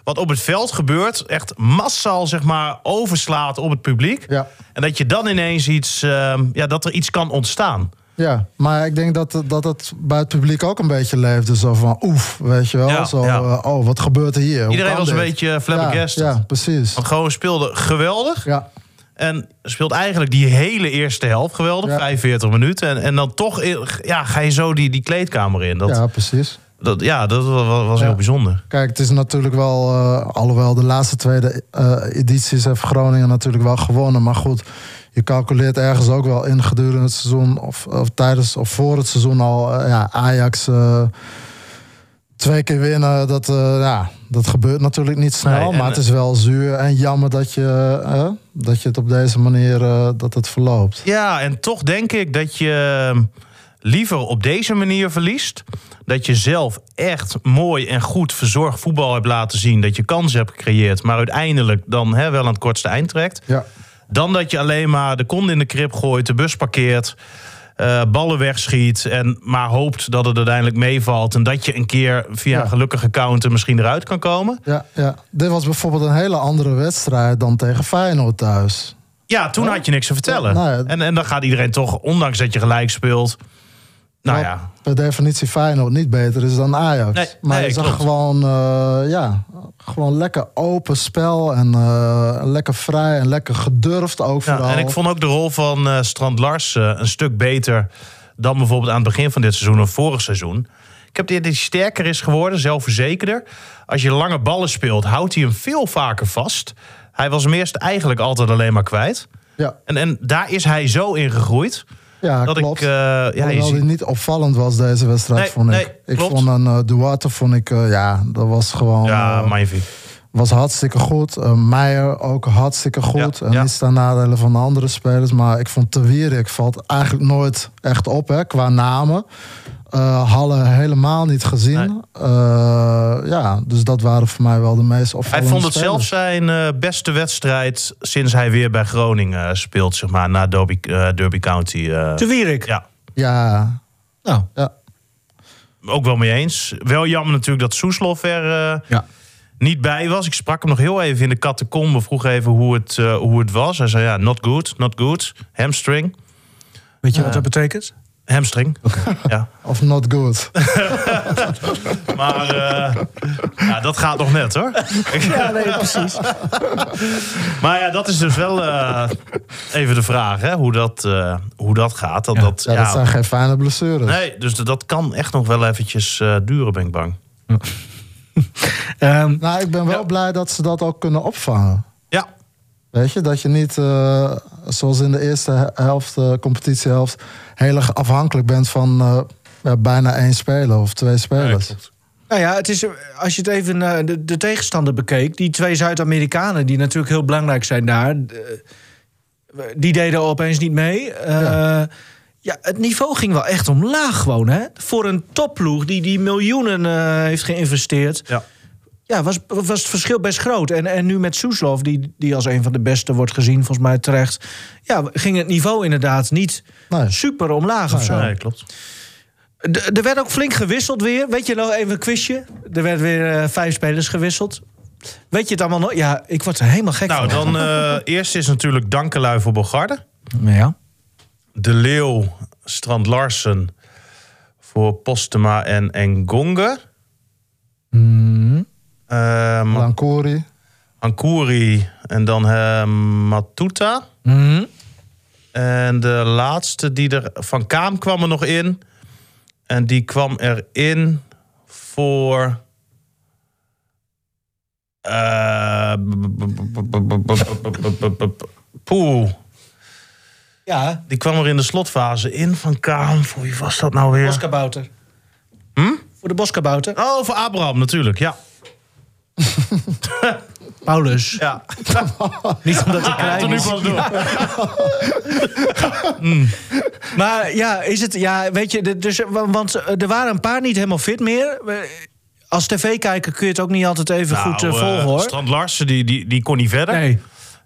wat op het veld gebeurt echt massaal, zeg maar, overslaat op het publiek. Ja. En dat je dan ineens iets, uh, ja, dat er iets kan ontstaan. Ja, maar ik denk dat, dat het bij het publiek ook een beetje leefde. Zo van, oef, weet je wel. Ja, zo, ja. Uh, oh, wat gebeurt er hier? Hoe Iedereen was dit? Een beetje flabbergasted. Ja, ja, precies. Want gewoon speelde geweldig. Ja. En speelt eigenlijk die hele eerste helft geweldig, ja. vijfenveertig minuten. En, en dan toch ja, ga je zo die, die kleedkamer in. Dat, ja, precies. Dat, ja, dat was heel ja. bijzonder. Kijk, het is natuurlijk wel... Uh, alhoewel de laatste tweede uh, edities heeft Groningen natuurlijk wel gewonnen. Maar goed, je calculeert ergens ook wel in gedurende het seizoen... of, of tijdens of voor het seizoen al uh, ja, Ajax... Uh, Twee keer winnen, dat, uh, ja, dat gebeurt natuurlijk niet snel. Nee, maar het is wel zuur en jammer dat je, uh, dat je het op deze manier uh, dat het verloopt. Ja, en toch denk ik dat je liever op deze manier verliest. Dat je zelf echt mooi en goed verzorgd voetbal hebt laten zien. Dat je kansen hebt gecreëerd, maar uiteindelijk dan hè, wel aan het kortste eind trekt. Ja. Dan dat je alleen maar de kont in de krib gooit, de bus parkeert... Uh, ballen wegschiet, en maar hoopt dat het uiteindelijk meevalt... en dat je een keer via ja. een gelukkige counter misschien eruit kan komen. Ja, ja. Dit was bijvoorbeeld een hele andere wedstrijd dan tegen Feyenoord thuis. Ja, toen ja. had je niks te vertellen. Ja, nou ja. En, en dan gaat iedereen toch, ondanks dat je gelijk speelt... Nou ja. ja. Per definitie Feyenoord niet beter is dan Ajax. Nee, maar nee, je zag klopt. gewoon, uh, ja, gewoon lekker open spel. En uh, lekker vrij en lekker gedurfd ook vooral. Ja, en ik vond ook de rol van uh, Strand Larsen een stuk beter... dan bijvoorbeeld aan het begin van dit seizoen of vorig seizoen. Ik heb dit dat hij sterker is geworden, zelfverzekerder. Als je lange ballen speelt, houdt hij hem veel vaker vast. Hij was hem eerst eigenlijk altijd alleen maar kwijt. Ja. En, en daar is hij zo in gegroeid... Ja, dat klopt. Ik, uh, ja, hoewel die niet opvallend was deze wedstrijd, nee, vond ik. Nee, ik vond een uh, Duarte, vond ik, uh, ja, dat was gewoon... Ja, uh, magnifiek. Was hartstikke goed. Uh, Meijer ook hartstikke goed. Ja, en ja. Niet ten nadele van de andere spelers. Maar ik vond Te Wierik valt eigenlijk nooit echt op, hè, qua namen. Uh, Halle helemaal niet gezien. Nee. Uh, ja, dus dat waren voor mij wel de meest opvallende Hij vond het spelers. zelf zijn uh, beste wedstrijd sinds hij weer bij Groningen speelt, zeg maar, na Derby, uh, Derby County. Uh. Te Wierik. Ja. Ja. Nou, ja. Ook wel mee eens. Wel jammer natuurlijk dat Soeslof er uh, ja. niet bij was. Ik sprak hem nog heel even in de catacombe, vroeg even hoe het, uh, hoe het was. Hij zei, ja, not good, not good. Hamstring. Weet je uh, wat dat betekent? Hamstring. Okay. Ja. Of not good. Maar uh, ja, dat gaat nog net, hoor. Ja, nee, precies. Maar ja, dat is dus wel uh, even de vraag, hè, hoe, dat, uh, hoe dat gaat. Dat, ja. Dat, ja, ja, dat zijn geen fijne blessures. Nee, dus dat kan echt nog wel eventjes uh, duren, ben ik bang. Ja. um, nou, ik ben wel ja. blij dat ze dat ook kunnen opvangen. Ja. Weet je, dat je niet, uh, zoals in de eerste helft, uh, competitiehelft... heel erg afhankelijk bent van uh, ja, bijna één speler of twee spelers. Ja, nou ja, het is, als je het even uh, de, de tegenstander bekeek... die twee Zuid-Amerikanen, die natuurlijk heel belangrijk zijn daar... Uh, die deden opeens niet mee. Uh, ja. ja, het niveau ging wel echt omlaag gewoon, hè? Voor een topploeg die, die miljoenen uh, heeft geïnvesteerd... Ja. Ja, was, was het verschil best groot. En, en nu met Soeslof, die, die als een van de beste wordt gezien, volgens mij terecht... ja, ging het niveau inderdaad niet nee. super omlaag nee, of zo. Nee, klopt. D- er werd ook flink gewisseld weer. Weet je nog, even een quizje. Er werd weer uh, vijf spelers gewisseld. Weet je het allemaal nog? Ja, ik word er helemaal gek nou, van. Nou, dan uh, eerst is natuurlijk Dankerlui voor Bogarde. Ja. De Leeuw, Strand Larsen voor Postema en Engonge. Hmm. Uh, Hangori. Hangori en dan uh, Matuta. Mm-hmm. En de laatste die er... Van Kaam kwam er nog in. En die kwam erin voor... Uh, Poeh. Ja. Die kwam er in de slotfase in van Kaam. Voor wie was dat nou weer? Boskabouter. Hm? Voor de Boskabouter. Oh, voor Abraham natuurlijk, ja. Paulus. Ja. Niet omdat hij klein is. Pas door. mm. Maar ja, is het... Ja, weet je, dus, want er waren een paar niet helemaal fit meer... Als tv-kijker kun je het ook niet altijd even nou, goed uh, volgen, hoor. Strand Larsen, die, die, die kon niet verder. Nee.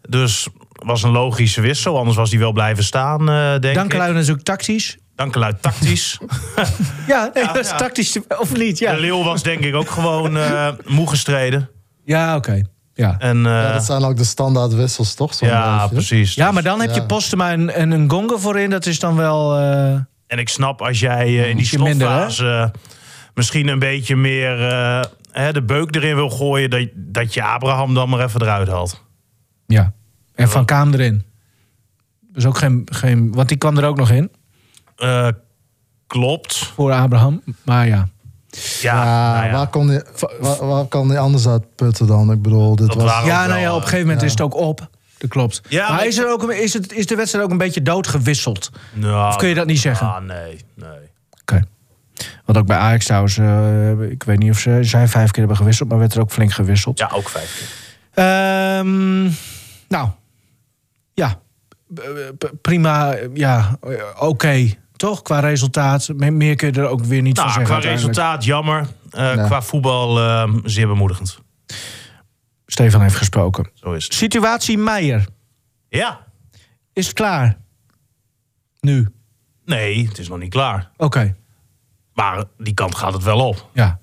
Dus was een logische wissel. Anders was die wel blijven staan, uh, denk Dankerlui ik. Is ook tactisch. Dankerlui tactisch. ja, nee, ja, dat is ja. tactisch, of niet? Ja. De Leeuw was denk ik ook gewoon uh, moe gestreden. Ja, oké. Okay. Ja. Uh, ja, dat zijn ook de standaard wissels, toch? Ja, beetje. Precies. Ja, maar dan heb ja. je Postema en, en een Gonga voorin. Dat is dan wel... Uh... En ik snap, als jij uh, in die slotfase... misschien een beetje meer uh, hè, de beuk erin wil gooien... Dat, dat je Abraham dan maar even eruit haalt. Ja, en Van Kaam erin. Dus ook geen... geen want die kwam er ook nog in. Uh, klopt. Voor Abraham, maar ja. Ja, ja, nou ja. Waar, kon die, waar, waar kan die anders uitputten dan? Ik bedoel, dit was... Ja, nou wel, ja, op een gegeven moment ja. is het ook op. Dat klopt. Ja, maar is, er ook, is, het, is de wedstrijd ook een beetje doodgewisseld? Nou, of kun je dat niet zeggen? Ah, nee, nee. Oké. Okay. Want ook bij Ajax trouwens, uh, ik weet niet of ze zijn vijf keer hebben gewisseld... maar werd er ook flink gewisseld. Ja, ook vijf keer. Um, nou, ja, P- prima, ja, oké, okay. toch? Qua resultaat, meer kun je er ook weer niet nou, van zeggen. Qua resultaat, jammer. Uh, ja. Qua voetbal, uh, zeer bemoedigend. Stefan heeft gesproken. Zo is het. Situatie Meijer. Ja. Is het klaar? Nu? Nee, het is nog niet klaar. Oké. Okay. Maar die kant gaat het wel op. Ja.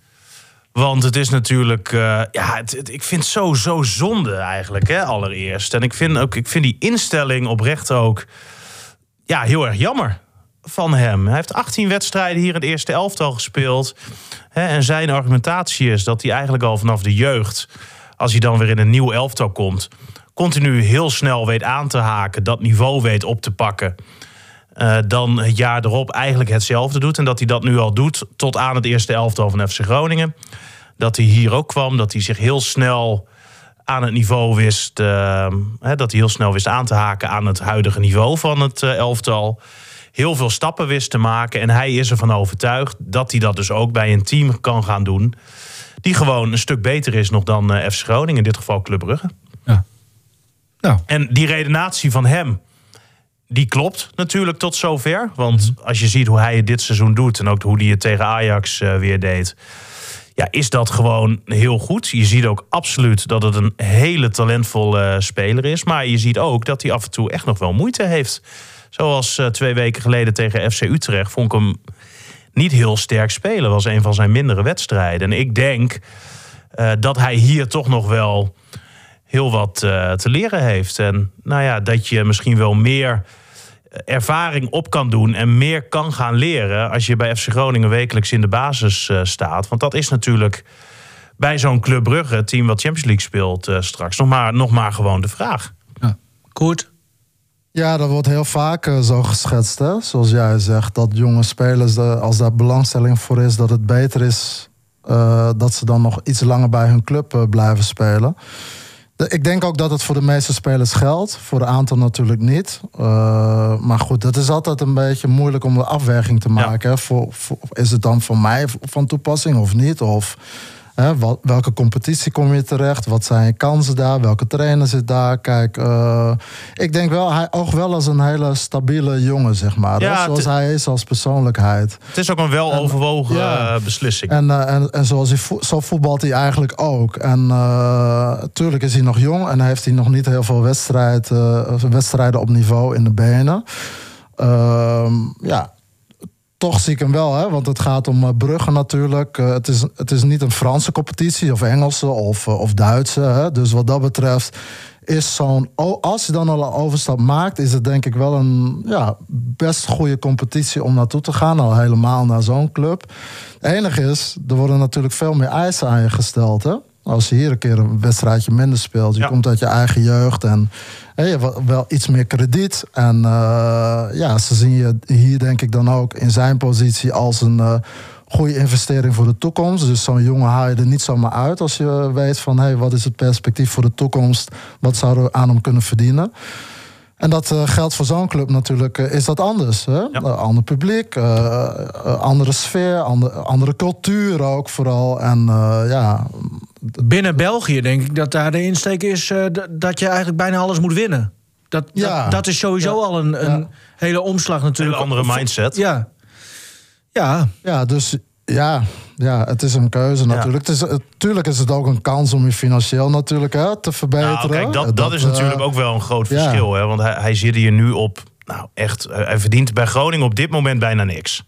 Want het is natuurlijk... Uh, ja, het, het, ik vind het zo, zo zonde eigenlijk, hè, allereerst. En ik vind, ook, ik vind die instelling oprecht ook... ja, heel erg jammer van hem. Hij heeft achttien wedstrijden hier in het eerste elftal gespeeld. Hè, en zijn argumentatie is dat hij eigenlijk al vanaf de jeugd... als hij dan weer in een nieuw elftal komt... continu heel snel weet aan te haken, dat niveau weet op te pakken... Uh, dan het jaar erop eigenlijk hetzelfde doet. En dat hij dat nu al doet tot aan het eerste elftal van F C Groningen. Dat hij hier ook kwam, dat hij zich heel snel aan het niveau wist... Uh, hè, dat hij heel snel wist aan te haken aan het huidige niveau van het uh, elftal. Heel veel stappen wist te maken. En hij is ervan overtuigd dat hij dat dus ook bij een team kan gaan doen... die gewoon een stuk beter is nog dan uh, F C Groningen, in dit geval Club Brugge. Ja. Nou. En die redenatie van hem... die klopt natuurlijk tot zover. Want als je ziet hoe hij het dit seizoen doet... en ook hoe hij het tegen Ajax uh, weer deed... ja, is dat gewoon heel goed. Je ziet ook absoluut dat het een hele talentvolle speler is. Maar je ziet ook dat hij af en toe echt nog wel moeite heeft. Zoals uh, twee weken geleden tegen F C Utrecht... vond ik hem niet heel sterk spelen. Was een van zijn mindere wedstrijden. En ik denk uh, dat hij hier toch nog wel... heel wat uh, te leren heeft. En nou ja, dat je misschien wel meer ervaring op kan doen... en meer kan gaan leren als je bij F C Groningen wekelijks in de basis uh, staat. Want dat is natuurlijk bij zo'n Club Brugge... het team wat Champions League speelt uh, straks, nog maar, nog maar gewoon de vraag. Ja. Goed. Ja, dat wordt heel vaak uh, zo geschetst, hè? Zoals jij zegt. Dat jonge spelers, de, als daar belangstelling voor is, dat het beter is... Uh, dat ze dan nog iets langer bij hun club uh, blijven spelen... Ik denk ook dat het voor de meeste spelers geldt. Voor een aantal natuurlijk niet. Uh, maar goed, dat is altijd een beetje moeilijk om de afweging te maken. Ja. Voor, voor, is het dan voor mij van toepassing of niet? Of hè, wat, welke competitie kom je terecht? Wat zijn je kansen daar? Welke trainer zit daar? Kijk, uh, ik denk wel, hij oogt wel als een hele stabiele jongen, zeg maar. Ja, zoals t- hij is als persoonlijkheid. Het is ook een weloverwogen ja. beslissing. En, uh, en, en zoals hij vo- zo voetbalt hij eigenlijk ook. En natuurlijk uh, is hij nog jong en heeft hij nog niet heel veel wedstrijd, uh, wedstrijden op niveau in de benen. Uh, ja. Toch zie ik hem wel, hè? Want het gaat om Brugge natuurlijk. Uh, het, is, het is niet een Franse competitie of Engelse of, uh, of Duitse. Hè? Dus wat dat betreft is zo'n... Als je dan al een overstap maakt... is het denk ik wel een ja, best goede competitie om naartoe te gaan. Al helemaal naar zo'n club. Het enige is, er worden natuurlijk veel meer eisen aan je gesteld. Hè? Als je hier een keer een wedstrijdje minder speelt. Je ja. komt uit je eigen jeugd. En hey, je hebt wel iets meer krediet. En uh, ja, ze zien je hier denk ik dan ook in zijn positie als een uh, goede investering voor de toekomst. Dus zo'n jongen haal je er niet zomaar uit als je weet van hey, wat is het perspectief voor de toekomst? Wat zouden we aan hem kunnen verdienen? En dat uh, geldt voor zo'n club natuurlijk, uh, is dat anders. Hè? Ja. Uh, ander publiek, uh, uh, andere sfeer, ander, andere cultuur ook vooral. En uh, ja... Binnen België denk ik dat daar de insteek is uh, d- dat je eigenlijk bijna alles moet winnen. Dat, ja. dat, dat is sowieso ja. al een, een ja. hele omslag natuurlijk. Een andere mindset. Ja, ja. ja dus ja, ja, het is een keuze ja. natuurlijk. Het is, het, tuurlijk is het ook een kans om je financieel natuurlijk hè, te verbeteren. Nou, kijk, dat, dat, dat is uh, natuurlijk ook wel een groot ja. verschil. Hè? Want hij, hij zit hier nu op, nou echt, hij verdient bij Groningen op dit moment bijna niks.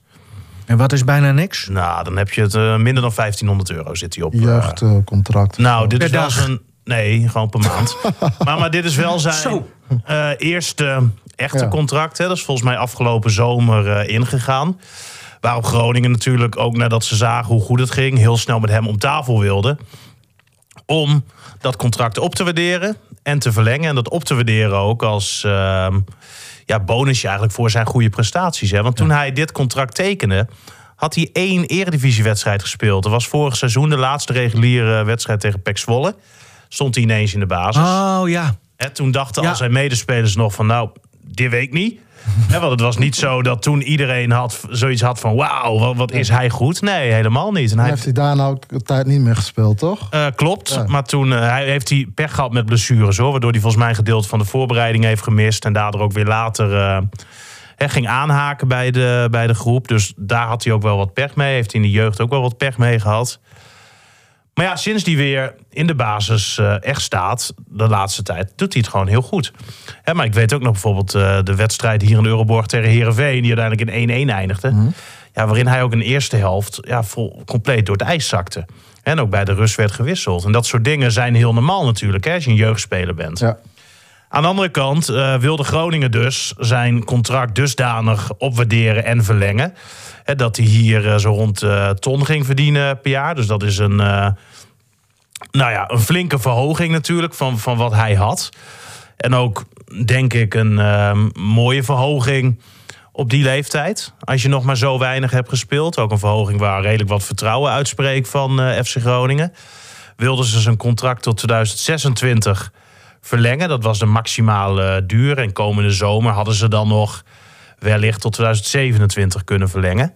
En wat is bijna niks? Nou, dan heb je het uh, minder dan vijftienhonderd euro zit hij op. Jeugdcontract. Uh, nou, dit per is dag. wel zijn... Nee, gewoon per maand. maar, maar dit is wel zijn uh, eerste echte ja. contract. Hè. Dat is volgens mij afgelopen zomer uh, ingegaan. Waarop Groningen natuurlijk ook nadat ze zagen hoe goed het ging... heel snel met hem om tafel wilde. Om dat contract op te waarderen en te verlengen. En dat op te waarderen ook als... Uh, Ja, bonusje eigenlijk voor zijn goede prestaties. Hè? Want toen ja. hij dit contract tekende, had hij één eredivisiewedstrijd gespeeld. Dat was vorig seizoen de laatste reguliere wedstrijd tegen P E C Zwolle. Stond hij ineens in de basis. Oh ja. En toen dachten ja. al zijn medespelers nog van, nou, dit weet ik niet. He, want het was niet zo dat toen iedereen had, zoiets had van... wauw, wat, wat is hij goed? Nee, helemaal niet. En hij heeft hij daarna ook de tijd niet meer gespeeld, toch? Uh, klopt, ja. maar toen uh, hij, heeft hij pech gehad met blessures, hoor. Waardoor hij volgens mij een gedeelte van de voorbereiding heeft gemist... en daardoor ook weer later uh, he, ging aanhaken bij de, bij de groep. Dus daar had hij ook wel wat pech mee. Heeft hij in de jeugd ook wel wat pech mee gehad. Maar ja, sinds die weer in de basis uh, echt staat, de laatste tijd, doet hij het gewoon heel goed. Hè, maar ik weet ook nog bijvoorbeeld uh, de wedstrijd hier in Euroborg tegen Heerenveen, die uiteindelijk in één-één eindigde. Mm-hmm. Ja, waarin hij ook in de eerste helft ja, vol, compleet door het ijs zakte. En ook bij de rust werd gewisseld. En dat soort dingen zijn heel normaal natuurlijk, hè, als je een jeugdspeler bent. Ja. Aan de andere kant uh, wilde Groningen dus zijn contract dusdanig opwaarderen en verlengen. Hè, dat hij hier uh, zo rond uh, ton ging verdienen per jaar. Dus dat is een, uh, nou ja, een flinke verhoging natuurlijk van, van wat hij had. En ook, denk ik, een uh, mooie verhoging op die leeftijd. Als je nog maar zo weinig hebt gespeeld. Ook een verhoging waar redelijk wat vertrouwen uitspreekt van uh, F C Groningen. Wilden ze zijn contract tot tweeduizend zesentwintig... verlengen. Dat was de maximale duur. En komende zomer hadden ze dan nog wellicht tot tweeduizend zevenentwintig kunnen verlengen.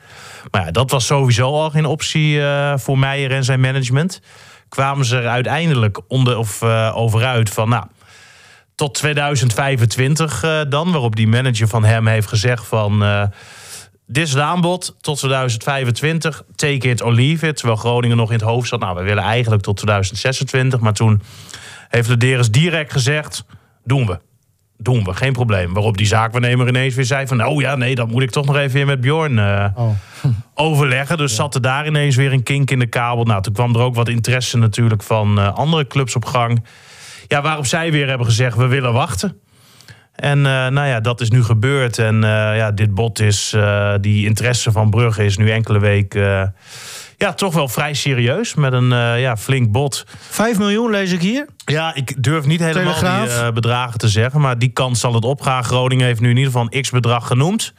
Maar ja, dat was sowieso al geen optie uh, voor Meijer en zijn management. Kwamen ze er uiteindelijk onder, of, uh, over uit van... nou, tot tweeduizend vijfentwintig uh, dan, waarop die manager van hem heeft gezegd van... Uh, dit is het aanbod, tot tweeduizend vijfentwintig, take it or leave it. Terwijl Groningen nog in het hoofd zat, nou, we willen eigenlijk tot tweeduizend zesentwintig. Maar toen... heeft Vlederis direct gezegd, doen we. Doen we, geen probleem. Waarop die zaakwaarnemer ineens weer zei van... oh ja, nee, dat moet ik toch nog even weer met Bjorn uh, oh. overleggen. Dus ja. zat er daar ineens weer een kink in de kabel. Nou, toen kwam er ook wat interesse natuurlijk van uh, andere clubs op gang. Ja, waarop zij weer hebben gezegd, we willen wachten. En uh, nou ja, dat is nu gebeurd. En uh, ja, dit bod is, uh, die interesse van Brugge is nu enkele weken... Uh, Ja, toch wel vrij serieus, met een uh, ja, flink bod. Vijf miljoen lees ik hier. Ja, ik durf niet helemaal Telegraaf. die uh, bedragen te zeggen, maar die kans zal het opgaan. Groningen heeft nu in ieder geval een x-bedrag genoemd.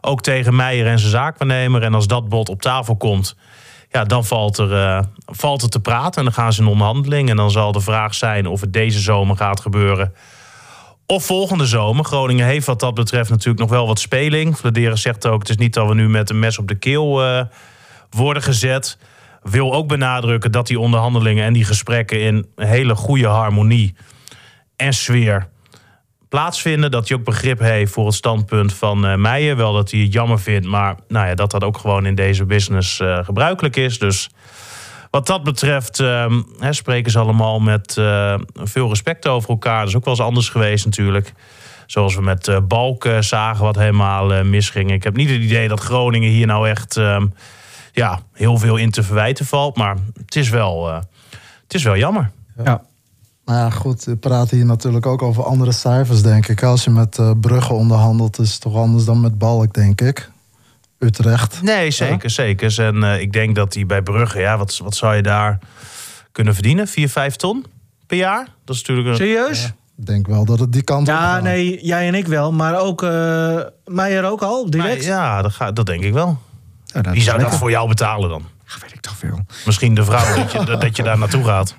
Ook tegen Meijer en zijn zaakwaarnemer. En als dat bod op tafel komt, ja, dan valt er, uh, valt er te praten. En dan gaan ze in onderhandeling. En dan zal de vraag zijn of het deze zomer gaat gebeuren of volgende zomer. Groningen heeft wat dat betreft natuurlijk nog wel wat speling. Vlederis zegt ook, het is niet dat we nu met een mes op de keel... Uh, worden gezet. Wil ook benadrukken dat die onderhandelingen en die gesprekken... in hele goede harmonie en sfeer plaatsvinden. Dat hij ook begrip heeft voor het standpunt van uh, Meijer. Wel dat hij het jammer vindt, maar nou ja, dat dat ook gewoon in deze business uh, gebruikelijk is. Dus wat dat betreft uh, hè, spreken ze allemaal met uh, veel respect over elkaar. Dat is ook wel eens anders geweest natuurlijk. Zoals we met uh, Balk uh, zagen wat helemaal uh, misging. Ik heb niet het idee dat Groningen hier nou echt... Uh, ja, heel veel in te verwijten valt. Maar het is wel, uh, het is wel jammer. Ja. Ja. Nou ja, goed, we praten hier natuurlijk ook over andere cijfers, denk ik. Als je met uh, Brugge onderhandelt, is het toch anders dan met Balk, denk ik. Utrecht. Nee, zeker, ja. zeker. En uh, ik denk dat die bij Brugge, ja, wat, wat zou je daar... kunnen verdienen. vier, vijf ton per jaar. Dat is natuurlijk een... Serieus? Ja. Ik denk wel dat het die kant op gaat. Ja, nee, jij en ik wel. Maar ook uh, Meijer ook al, direct. Maar, ja, dat, ga, dat denk ik wel. Ja, dat Wie zou dat lekker. voor jou betalen dan? Ja, weet ik toch veel. Misschien de vrouw dat, je, dat je daar naartoe gaat.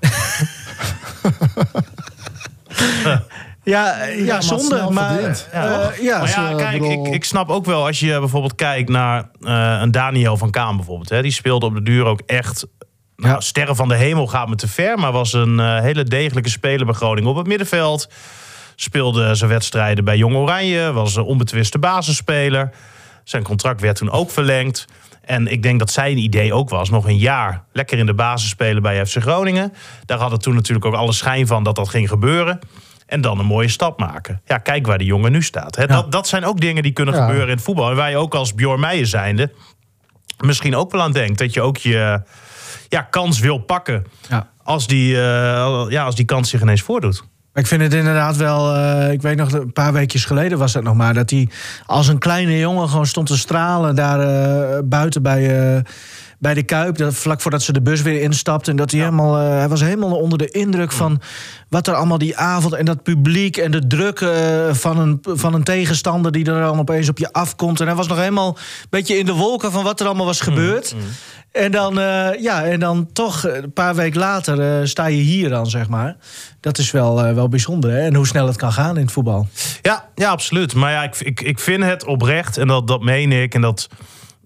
Ja, ja, ja, zonde. Maar, uh, ja. Uh, ja. maar ja, kijk, ik, ik snap ook wel als je bijvoorbeeld kijkt naar uh, een Daniel van Kaam bijvoorbeeld. Hè, die speelde op de duur ook echt... Nou, ja. Sterren van de hemel gaat me te ver, maar was een uh, hele degelijke speler bij Groningen op het middenveld. Speelde zijn wedstrijden bij Jong Oranje, was een onbetwiste basisspeler. Zijn contract werd toen ook verlengd. En ik denk dat zijn idee ook was, nog een jaar lekker in de basis spelen bij F C Groningen. Daar had het toen natuurlijk ook alle schijn van dat dat ging gebeuren. En dan een mooie stap maken. Ja, kijk waar die jongen nu staat. Hè, ja. dat, dat zijn ook dingen die kunnen ja. gebeuren in het voetbal. En waar je ook als Bjorn Meijer zijnde misschien ook wel aan denkt. Dat je ook je ja, kans wil pakken ja. als, die, uh, ja, als die kans zich ineens voordoet. Ik vind het inderdaad wel... Uh, ik weet nog, een paar weekjes geleden was dat nog maar... dat hij als een kleine jongen gewoon stond te stralen... daar uh, buiten bij, uh, bij de Kuip, dat, vlak voordat ze de bus weer instapte... en dat hij ja. helemaal... Uh, hij was helemaal onder de indruk ja. van wat er allemaal die avond... en dat publiek en de druk uh, van, een, van een tegenstander... die er dan opeens op je afkomt. En hij was nog helemaal een beetje in de wolken... van wat er allemaal was gebeurd. Ja. En dan, uh, ja, en dan toch een paar weken later uh, sta je hier dan, zeg maar. Dat is wel, uh, wel bijzonder, hè? En hoe snel het kan gaan in het voetbal. Ja, ja, absoluut. Maar ja, ik, ik, ik vind het oprecht, en dat, dat meen ik... en dat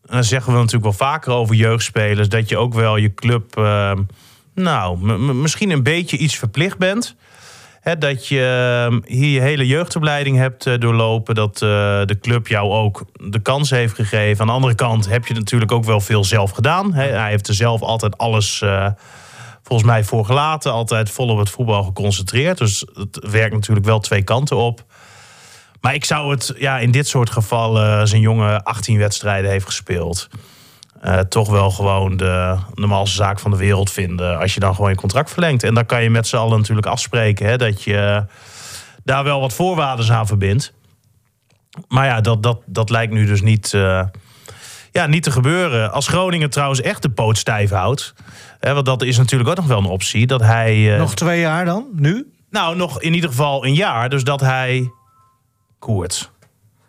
uh, zeggen we natuurlijk wel vaker over jeugdspelers... dat je ook wel je club, uh, nou, m- m- misschien een beetje iets verplicht bent... He, dat je uh, hier je hele jeugdopleiding hebt uh, doorlopen. Dat uh, de club jou ook de kans heeft gegeven. Aan de andere kant heb je natuurlijk ook wel veel zelf gedaan. He, hij heeft er zelf altijd alles uh, volgens mij voor gelaten. Altijd vol op het voetbal geconcentreerd. Dus het werkt natuurlijk wel twee kanten op. Maar ik zou het ja, in dit soort gevallen... als een jongen achttien wedstrijden heeft gespeeld... Uh, toch wel gewoon de normaalste zaak van de wereld vinden... als je dan gewoon je contract verlengt. En dan kan je met z'n allen natuurlijk afspreken... Hè, dat je daar wel wat voorwaarden aan verbindt. Maar ja, dat, dat, dat lijkt nu dus niet, uh, ja, niet te gebeuren. Als Groningen trouwens echt de poot stijf houdt... Hè, want dat is natuurlijk ook nog wel een optie. Dat hij, uh, nog twee jaar dan, nu? Nou, nog in ieder geval een jaar. Dus dat hij koert...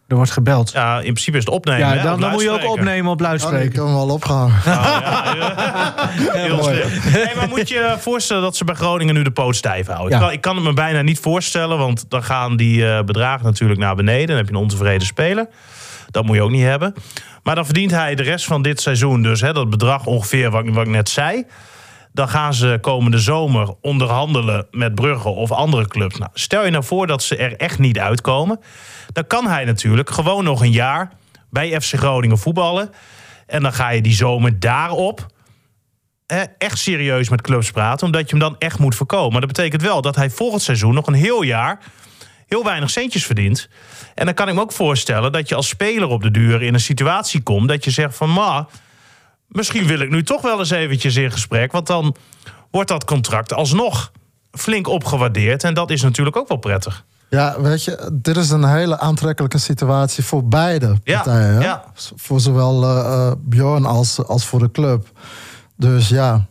Er wordt gebeld. Ja, in principe is het opnemen. Ja, dan, hè, dan, dan moet je ook opnemen op luidspreker. Oh, ik heb hem al opgehangen. Oh, ja, ja. Heel slim. Nee, maar moet je voorstellen dat ze bij Groningen nu de poot stijf houden? Ja. Ik, kan, ik kan het me bijna niet voorstellen, want dan gaan die uh, bedragen natuurlijk naar beneden. Dan heb je een ontevreden speler. Dat moet je ook niet hebben. Maar dan verdient hij de rest van dit seizoen dus, hè, dat bedrag ongeveer wat, wat ik net zei. Dan gaan ze komende zomer onderhandelen met Brugge of andere clubs. Nou, stel je nou voor dat ze er echt niet uitkomen. Dan kan hij natuurlijk gewoon nog een jaar bij F C Groningen voetballen. En dan ga je die zomer daarop hè, echt serieus met clubs praten. Omdat je hem dan echt moet verkopen. Maar dat betekent wel dat hij volgend seizoen nog een heel jaar... heel weinig centjes verdient. En dan kan ik me ook voorstellen dat je als speler op de duur... in een situatie komt dat je zegt van... ma. Misschien wil ik nu toch wel eens eventjes in gesprek... want dan wordt dat contract alsnog flink opgewaardeerd... en dat is natuurlijk ook wel prettig. Ja, weet je, dit is een hele aantrekkelijke situatie voor beide partijen. Ja, ja. Voor zowel uh, Bjorn als, als voor de club. Dus ja,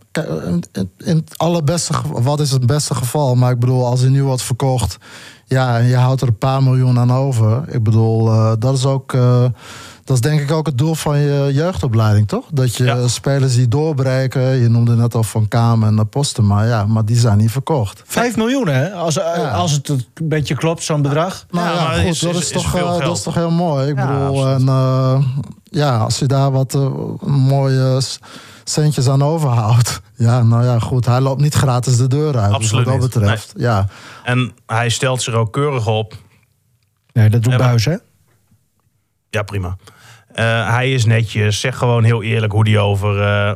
in het allerbeste geval, wat is het beste geval? Maar ik bedoel, als hij nu wordt verkocht... ja, en je houdt er een paar miljoen aan over. Ik bedoel, uh, dat is ook... Uh, dat is denk ik ook het doel van je jeugdopleiding, toch? Dat je ja. spelers die doorbreken... je noemde net al Van Kaam en Postema, ja, maar die zijn niet verkocht. Vijf miljoen, hè? Als, ja. als het een beetje klopt, zo'n bedrag. Ja, nou ja, ja goed, is, dat, is, is toch, uh, dat is toch heel mooi. Ik ja, bedoel, absoluut. en uh, ja, als je daar wat uh, mooie centjes aan overhoudt... ja, nou ja, goed, hij loopt niet gratis de deur uit. Absoluut dus wat dat betreft, nee. ja. En hij stelt zich ook keurig op. Nee, dat doet ja, Buijs, hè? Ja, prima. Uh, hij is netjes, zeg gewoon heel eerlijk hoe hij over uh,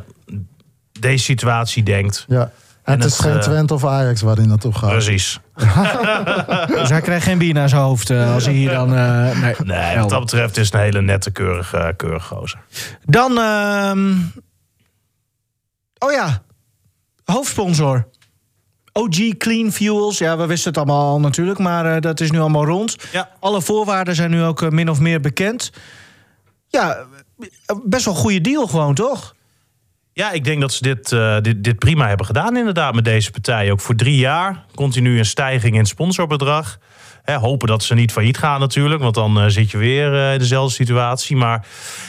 deze situatie denkt. Ja. En, en het is het, geen Twente of Ajax waar hij naartoe gaat. Precies. Dus hij krijgt geen bier naar zijn hoofd uh, als hij hier dan... Uh, nee, nee wat dat betreft is het een hele nette, keurige, uh, keurige gozer. Dan... Uh, oh ja, hoofdsponsor. O G Clean Fuels, ja, we wisten het allemaal al natuurlijk, maar uh, dat is nu allemaal rond. Ja. Alle voorwaarden zijn nu ook uh, min of meer bekend. Ja, best wel een goede deal gewoon, toch? Ja, ik denk dat ze dit, uh, dit, dit prima hebben gedaan inderdaad met deze partij. Ook voor drie jaar, continu een stijging in het sponsorbedrag. He, hopen dat ze niet failliet gaan natuurlijk, want dan uh, zit je weer uh, in dezelfde situatie. Maar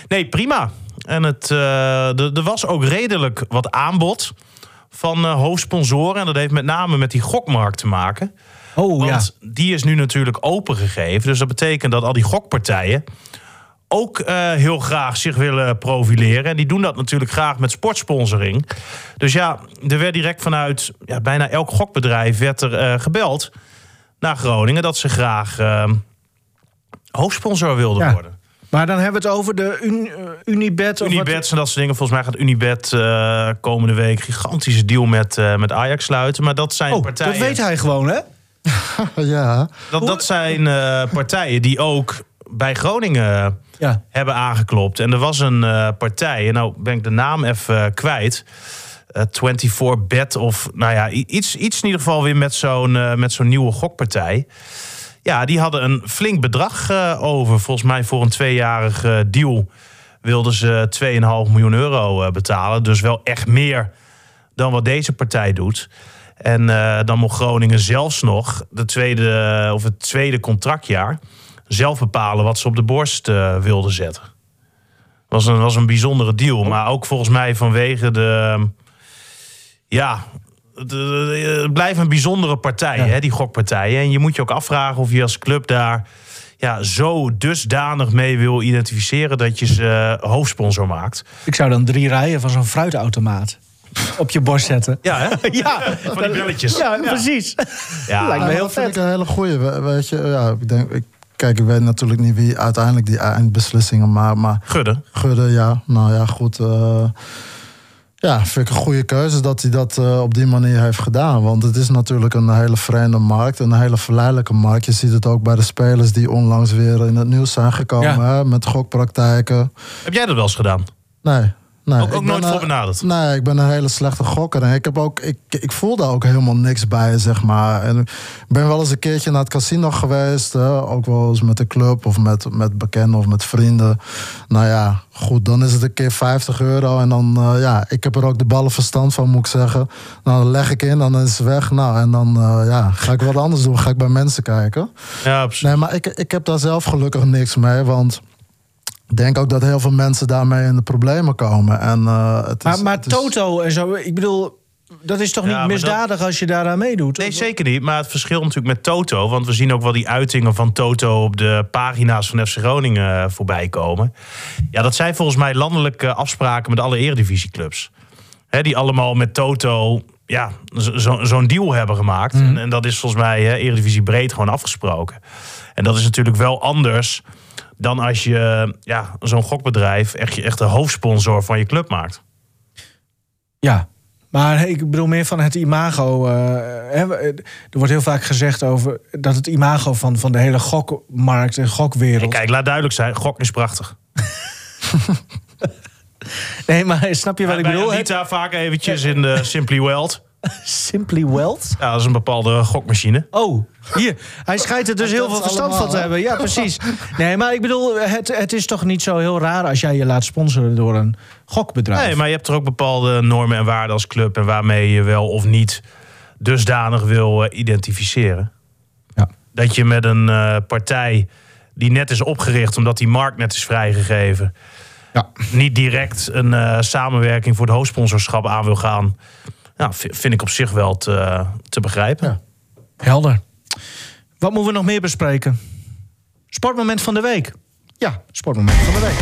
nee, prima. En het, uh, d- er was ook redelijk wat aanbod van uh, hoofdsponsoren. En dat heeft met name met die gokmarkt te maken. Oh, want ja. Die is nu natuurlijk opengegeven. Dus dat betekent dat al die gokpartijen ook uh, heel graag zich willen profileren. En die doen dat natuurlijk graag met sportsponsoring. Dus ja, er werd direct vanuit ja, bijna elk gokbedrijf werd er uh, gebeld naar Groningen dat ze graag uh, hoofdsponsor wilden ja. worden. Maar dan hebben we het over de un, uh, Unibet. Of Unibet wat? En dat soort dingen. Volgens mij gaat Unibet uh, komende week een gigantische deal met, uh, met Ajax sluiten. Maar dat zijn oh, partijen. Dat weet hij gewoon, hè? ja. Dat, dat zijn uh, partijen die ook bij Groningen ja. hebben aangeklopt. En er was een uh, partij, en nou ben ik de naam even uh, kwijt. Uh, vierentwintig Bet of nou ja, iets, iets in ieder geval weer met zo'n, uh, met zo'n nieuwe gokpartij. Ja, die hadden een flink bedrag uh, over. Volgens mij voor een tweejarig uh, deal wilden ze twee komma vijf miljoen euro uh, betalen. Dus wel echt meer dan wat deze partij doet. En uh, dan mocht Groningen zelfs nog de tweede, of het tweede contractjaar zelf bepalen wat ze op de borst uh, wilden zetten. Dat was een, was een bijzondere deal. Maar ook volgens mij vanwege de... Uh, ja, de, de, het blijft een bijzondere partij, ja. hè, die gokpartijen. En je moet je ook afvragen of je als club daar ja, zo dusdanig mee wil identificeren dat je ze uh, hoofdsponsor maakt. Ik zou dan drie rijen van zo'n fruitautomaat op je borst zetten. Ja, hè? ja, van die belletjes. Ja, ja. precies. Ja. Lijkt me heel vet. Dat vind ik een hele goeie. Weet je, ja, ik denk... Ik... Kijk, ik weet natuurlijk niet wie uiteindelijk die eindbeslissingen maar, maar Gudde. Gudde, ja. Nou ja, goed. Uh, ja, vind ik een goede keuze dat hij dat uh, op die manier heeft gedaan. Want het is natuurlijk een hele vreemde markt. Een hele verleidelijke markt. Je ziet het ook bij de spelers die onlangs weer in het nieuws zijn gekomen. Ja. Hè, met gokpraktijken. Heb jij dat wel eens gedaan? Nee. Nee, ook ook nooit voor benaderd? Een, nee, ik ben een hele slechte gokker. En ik, heb ook, ik, ik voel daar ook helemaal niks bij, zeg maar. En ik ben wel eens een keertje naar het casino geweest. Hè? Ook wel eens met de club of met, met bekenden of met vrienden. Nou ja, goed, dan is het een keer vijftig euro. En dan, uh, ja, ik heb er ook de ballen verstand van, moet ik zeggen. Nou, dan leg ik in, dan is het weg. Nou, en dan uh, ja, ga ik wat anders doen. Ga ik bij mensen kijken. Ja, absoluut. Nee, maar ik, ik heb daar zelf gelukkig niks mee, want... Ik denk ook dat heel veel mensen daarmee in de problemen komen. En, uh, het is, maar maar het is... Toto en zo, ik bedoel, dat is toch ja, niet misdadig dat... als je daaraan meedoet? Nee, of... zeker niet. Maar het verschil natuurlijk met Toto, want we zien ook wel die uitingen van Toto op de pagina's van F C Groningen voorbij komen. Ja, dat zijn volgens mij landelijke afspraken met alle eredivisieclubs. Hè, die allemaal met Toto ja, zo, zo'n deal hebben gemaakt. Mm. En, en dat is volgens mij hè, eredivisie breed gewoon afgesproken. En dat is natuurlijk wel anders dan als je ja, zo'n gokbedrijf echt, echt de hoofdsponsor van je club maakt. Ja, maar ik bedoel meer van het imago. Uh, hè, er wordt heel vaak gezegd over dat het imago van, van de hele gokmarkt en gokwereld... Hey, kijk, laat duidelijk zijn, gok is prachtig. Nee, maar snap je wat ja, ik bedoel? Bij Anita vaak eventjes in de Simply Weld... Simply Weld? Ja, dat is een bepaalde gokmachine. Oh, hier. Hij schijnt er dus heel veel verstand allemaal, van te he? hebben. Ja, precies. Nee, maar ik bedoel, het, het is toch niet zo heel raar als jij je laat sponsoren door een gokbedrijf? Nee, maar je hebt er ook bepaalde normen en waarden als club en waarmee je wel of niet dusdanig wil uh, identificeren. Ja. Dat je met een uh, partij die net is opgericht omdat die markt net is vrijgegeven, ja. niet direct een uh, samenwerking voor het hoofdsponsorschap aan wil gaan. Nou, vind ik op zich wel te, te begrijpen. Ja. Helder. Wat moeten we nog meer bespreken? Sportmoment van de week. Ja, sportmoment van de week.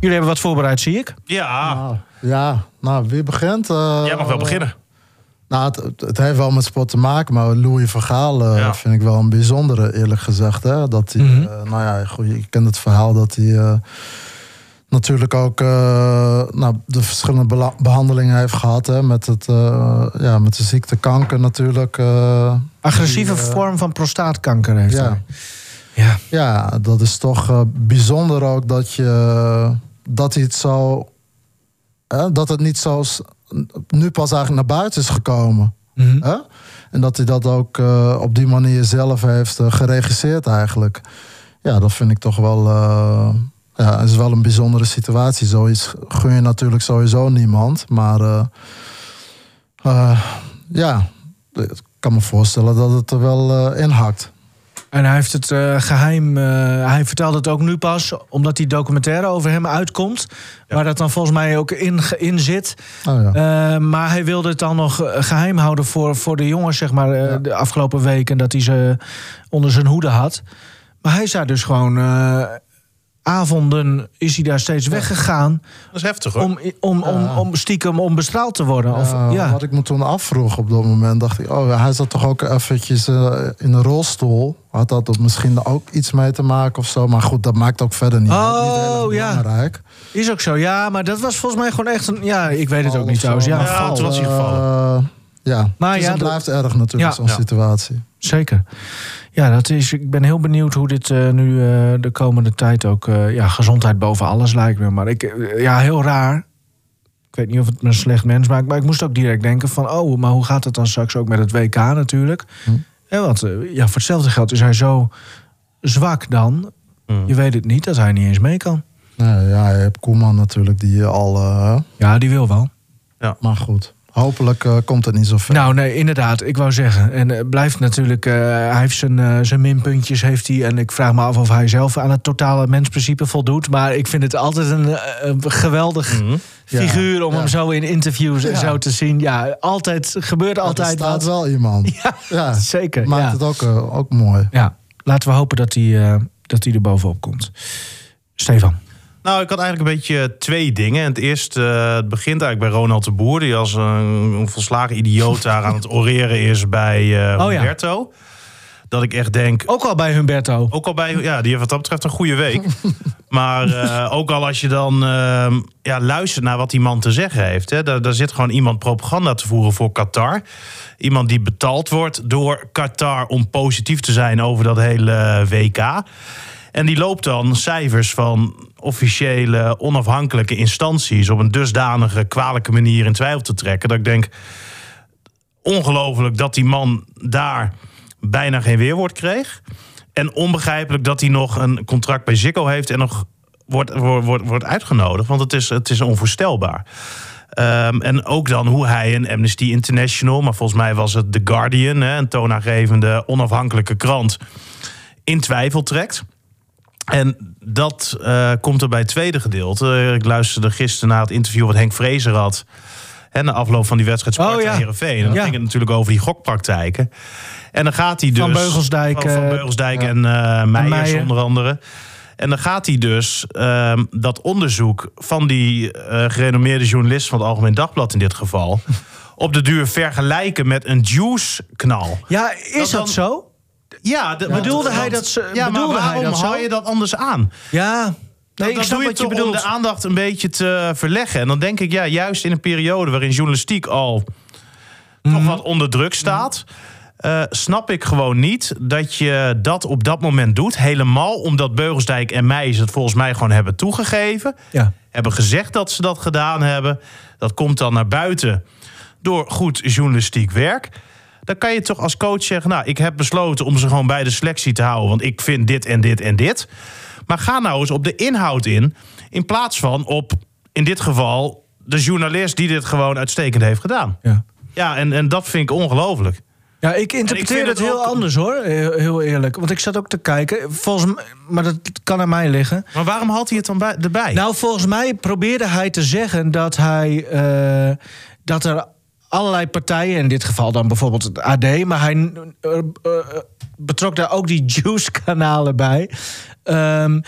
Jullie hebben wat voorbereid, zie ik. Ja. Nou, ja, nou, wie begint? Uh, Jij mag wel beginnen. Nou, het, het heeft wel met sport te maken, maar Louis van Gaal uh, ja. vind ik wel een bijzondere, eerlijk gezegd. Hè? Dat hij, mm-hmm. uh, nou ja, goed, je kent het verhaal dat hij... Uh, natuurlijk ook uh, nou, de verschillende bela- behandelingen heeft gehad. Hè, met, het, uh, ja, met de ziekte kanker natuurlijk. Uh, Agressieve die, uh, vorm van prostaatkanker heeft ja. hij. Ja. ja, dat is toch uh, bijzonder ook dat, je, dat hij het zo... Hè, dat het niet zo... Nu pas eigenlijk naar buiten is gekomen. Mm-hmm. Hè? En dat hij dat ook uh, op die manier zelf heeft uh, geregisseerd eigenlijk. Ja, dat vind ik toch wel... Uh, Ja, het is wel een bijzondere situatie. Zoiets gun je natuurlijk sowieso niemand. Maar uh, uh, ja, ik kan me voorstellen dat het er wel uh, in hakt. En hij heeft het uh, geheim, uh, hij vertelde het ook nu pas, omdat die documentaire over hem uitkomt. Ja. Waar dat dan volgens mij ook in, in zit. Oh ja. uh, maar hij wilde het dan nog geheim houden voor, voor de jongens, zeg maar, uh, ja. de afgelopen weken. Dat hij ze onder zijn hoede had. Maar hij is daar dus gewoon uh, avonden is hij daar steeds ja. weggegaan. Dat is heftig hoor. Om, om, om, uh, om stiekem om bestraald te worden. Of, uh, ja. Wat ik me toen afvroeg op dat moment, dacht ik, oh, hij zat toch ook eventjes uh, in een rolstoel. Had dat misschien ook iets mee te maken of zo. Maar goed, dat maakt ook verder niet uit. Niet heel ja. belangrijk. Is ook zo, ja. Maar dat was volgens mij gewoon echt een... Ja, ik weet het ook niet trouwens. Ja, ja het was in ieder geval. Uh, ja, maar dus ja, het blijft dat... erg natuurlijk, ja. zo'n ja. situatie. Zeker. Ja, dat is, ik ben heel benieuwd hoe dit uh, nu uh, de komende tijd ook... Uh, ja, gezondheid boven alles lijkt me. Maar ik, uh, ja, heel raar. Ik weet niet of het me een slecht mens maakt. Maar ik moest ook direct denken van... Oh, maar hoe gaat het dan straks ook met het W K natuurlijk? Hm. Ja, want ja, voor hetzelfde geld is hij zo zwak dan. Mm. Je weet het niet, dat hij niet eens mee kan. Nee, ja, je hebt Koeman natuurlijk, die al... Uh... Ja, die wil wel. Ja. Maar goed, hopelijk uh, komt het niet zo ver. Nou, nee, inderdaad, ik wou zeggen. En uh, blijft natuurlijk, uh, hij heeft zijn, uh, zijn minpuntjes, heeft hij. En ik vraag me af of hij zelf aan het totale mensprincipe voldoet. Maar ik vind het altijd een, een geweldig... Mm. figuur ja, om ja. hem zo in interviews en ja. zo te zien. Ja, altijd, gebeurt ja, altijd wat. Er staat wel iemand. Ja, ja. zeker. Maakt ja. het ook, uh, ook mooi. Ja, laten we hopen dat hij uh, er bovenop komt. Stefan? Nou, ik had eigenlijk een beetje twee dingen. Het eerste, uh, het begint eigenlijk bij Ronald de Boer... die als een, een volslagen idioot daar aan het oreren is bij uh, oh, Humberto. Ja. Dat ik echt denk... Ook al bij Humberto. Ook al bij... Ja, die heeft wat dat betreft een goede week. Maar uh, ook al als je dan uh, ja, luistert naar wat die man te zeggen heeft. Hè. Daar, daar zit gewoon iemand propaganda te voeren voor Qatar. Iemand die betaald wordt door Qatar om positief te zijn over dat hele W K. En die loopt dan cijfers van officiële onafhankelijke instanties... op een dusdanige kwalijke manier in twijfel te trekken. Dat ik denk, ongelooflijk dat die man daar... bijna geen weerwoord kreeg. En onbegrijpelijk dat hij nog een contract bij Ziggo heeft... en nog wordt, wordt, wordt uitgenodigd, want het is, het is onvoorstelbaar. Um, en ook dan hoe hij en Amnesty International... maar volgens mij was het The Guardian... Hè, een toonaangevende onafhankelijke krant... in twijfel trekt. En dat uh, komt er bij het tweede gedeelte. Ik luisterde gisteren naar het interview wat Henk Vrezer had... En na afloop van die wedstrijd Sparta oh, ja. en Heerenveen. En dan ja. ging het natuurlijk over die gokpraktijken. En dan gaat hij dus... Van Beugelsdijk. Van Beugelsdijk ja. en uh, Meijers onder andere. En dan gaat hij dus uh, dat onderzoek van die uh, gerenommeerde journalist... van het Algemeen Dagblad in dit geval... op de duur vergelijken met een juice-knal. Ja, is dat, dan, dat zo? Ja, de, ja, bedoelde dat, hij dat zo? Ja, maar waarom dat hou je dat anders aan? Ja... Nee, dat, dat doe je toch om de aandacht een beetje te verleggen. En dan denk ik, ja, juist in een periode waarin journalistiek al mm. nog wat onder druk staat... Uh, snap ik gewoon niet dat je dat op dat moment doet. Helemaal omdat Beugelsdijk en Meijers het volgens mij gewoon hebben toegegeven. Ja. Hebben gezegd dat ze dat gedaan hebben. Dat komt dan naar buiten door goed journalistiek werk. Dan kan je toch als coach zeggen... nou, ik heb besloten om ze gewoon bij de selectie te houden... want ik vind dit en dit en dit... Maar ga nou eens op de inhoud in... in plaats van op, in dit geval... de journalist die dit gewoon uitstekend heeft gedaan. Ja, ja en, en dat vind ik ongelooflijk. Ja, ik interpreteer ik het heel ook... anders, hoor. Heel eerlijk. Want ik zat ook te kijken. Volgens mij, maar dat kan aan mij liggen. Maar waarom had hij het dan bij, erbij? Nou, volgens mij probeerde hij te zeggen... dat hij uh, dat er allerlei partijen... in dit geval dan bijvoorbeeld het A D... maar hij uh, uh, betrok daar ook die juice-kanalen bij... Um,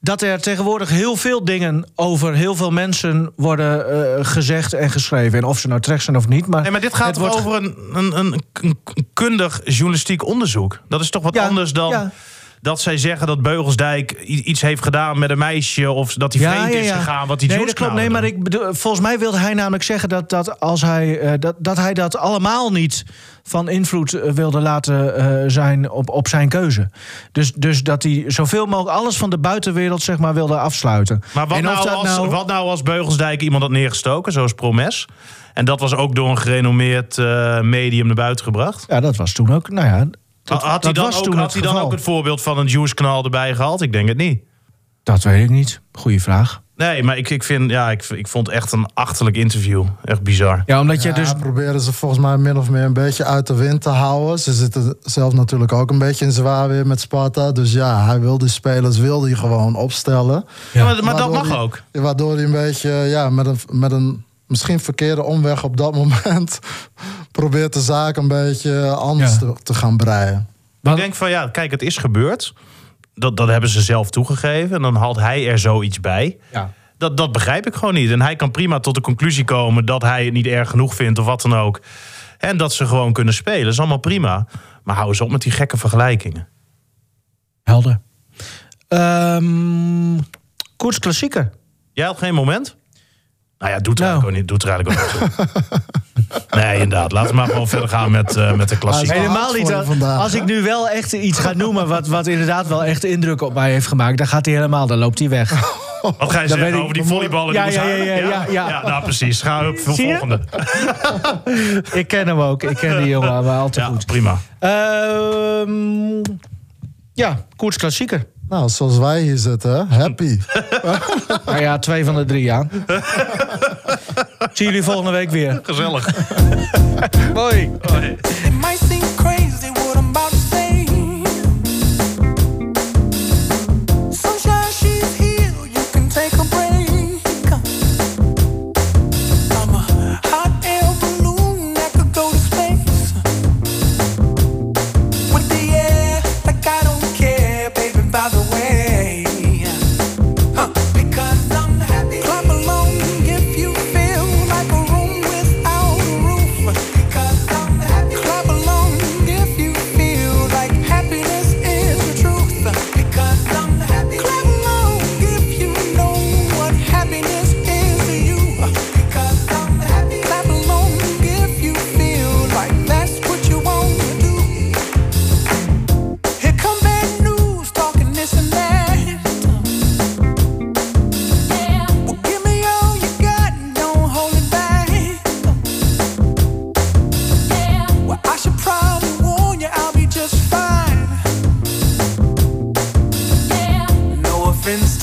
dat er tegenwoordig heel veel dingen over heel veel mensen worden uh, gezegd en geschreven. En of ze nou terecht zijn of niet. Maar, nee, maar dit gaat toch over een, een, een kundig journalistiek onderzoek. Dat is toch wat ja, anders dan ja. dat zij zeggen dat Beugelsdijk iets heeft gedaan met een meisje. Of dat hij vreemd ja, ja, ja. is gegaan. Wat die nee, dat klopt. Nee, maar ik bedoel, volgens mij wilde hij namelijk zeggen dat, dat, als hij, uh, dat, dat hij dat allemaal niet... van invloed wilde laten uh, zijn op, op zijn keuze. Dus, dus dat hij zoveel mogelijk alles van de buitenwereld zeg maar, wilde afsluiten. Maar wat, nou als, nou... wat nou als Beugelsdijk iemand had neergestoken, zoals Promes? En dat was ook door een gerenommeerd uh, medium naar buiten gebracht? Ja, dat was toen ook, nou ja... Dat, had dat hij dan, ook, had het, dan ook het voorbeeld van een juice-knal erbij gehaald? Ik denk het niet. Dat weet ik niet. Goeie vraag. Nee, maar ik, ik vind, ja, ik, ik vond echt een achterlijk interview. Echt bizar. Ja, omdat ja, je dus. Proberen ze volgens mij min of meer een beetje uit de wind te houden. Ze zitten zelf natuurlijk ook een beetje in zwaar weer met Sparta. Dus ja, hij wil die spelers, wil die gewoon opstellen. Ja, maar, maar dat mag die, ook. Waardoor hij een beetje, ja, met een, met een misschien verkeerde omweg op dat moment probeert de zaak een beetje anders ja. te, te gaan breien. Maar ik denk van, ja, kijk, het is gebeurd. Dat, dat hebben ze zelf toegegeven. En dan haalt hij er zoiets bij. Ja. Dat, dat begrijp ik gewoon niet. En hij kan prima tot de conclusie komen dat hij het niet erg genoeg vindt of wat dan ook. En dat ze gewoon kunnen spelen. Dat is allemaal prima. Maar hou eens op met die gekke vergelijkingen. Helder. Um, Koers klassieker. Jij had geen moment? Nou ja, doet er nou. eigenlijk ook niet, eigenlijk ook niet zo. Nee, inderdaad. Laten we maar gewoon verder gaan met, uh, met de klassiek. Helemaal niet. Vandaag, als hè? Ik nu wel echt iets ga noemen wat, wat inderdaad wel echt indruk op mij heeft gemaakt, dan gaat hij helemaal, dan loopt hij weg. Wat ga je dan zeggen over die volleyballen ja, die ja, ja, ja, ja, ja, ja. ja, nou precies. Ga op voor volgende. Ik ken hem ook. Ik ken die jongen, maar al te ja, goed. Prima. Uh, ja, koers klassieker. Nou, zoals wij hier zitten, happy. Nou ja, twee van de drie, ja. Zie jullie volgende week weer. Gezellig. Mooi. Hoi. Friends.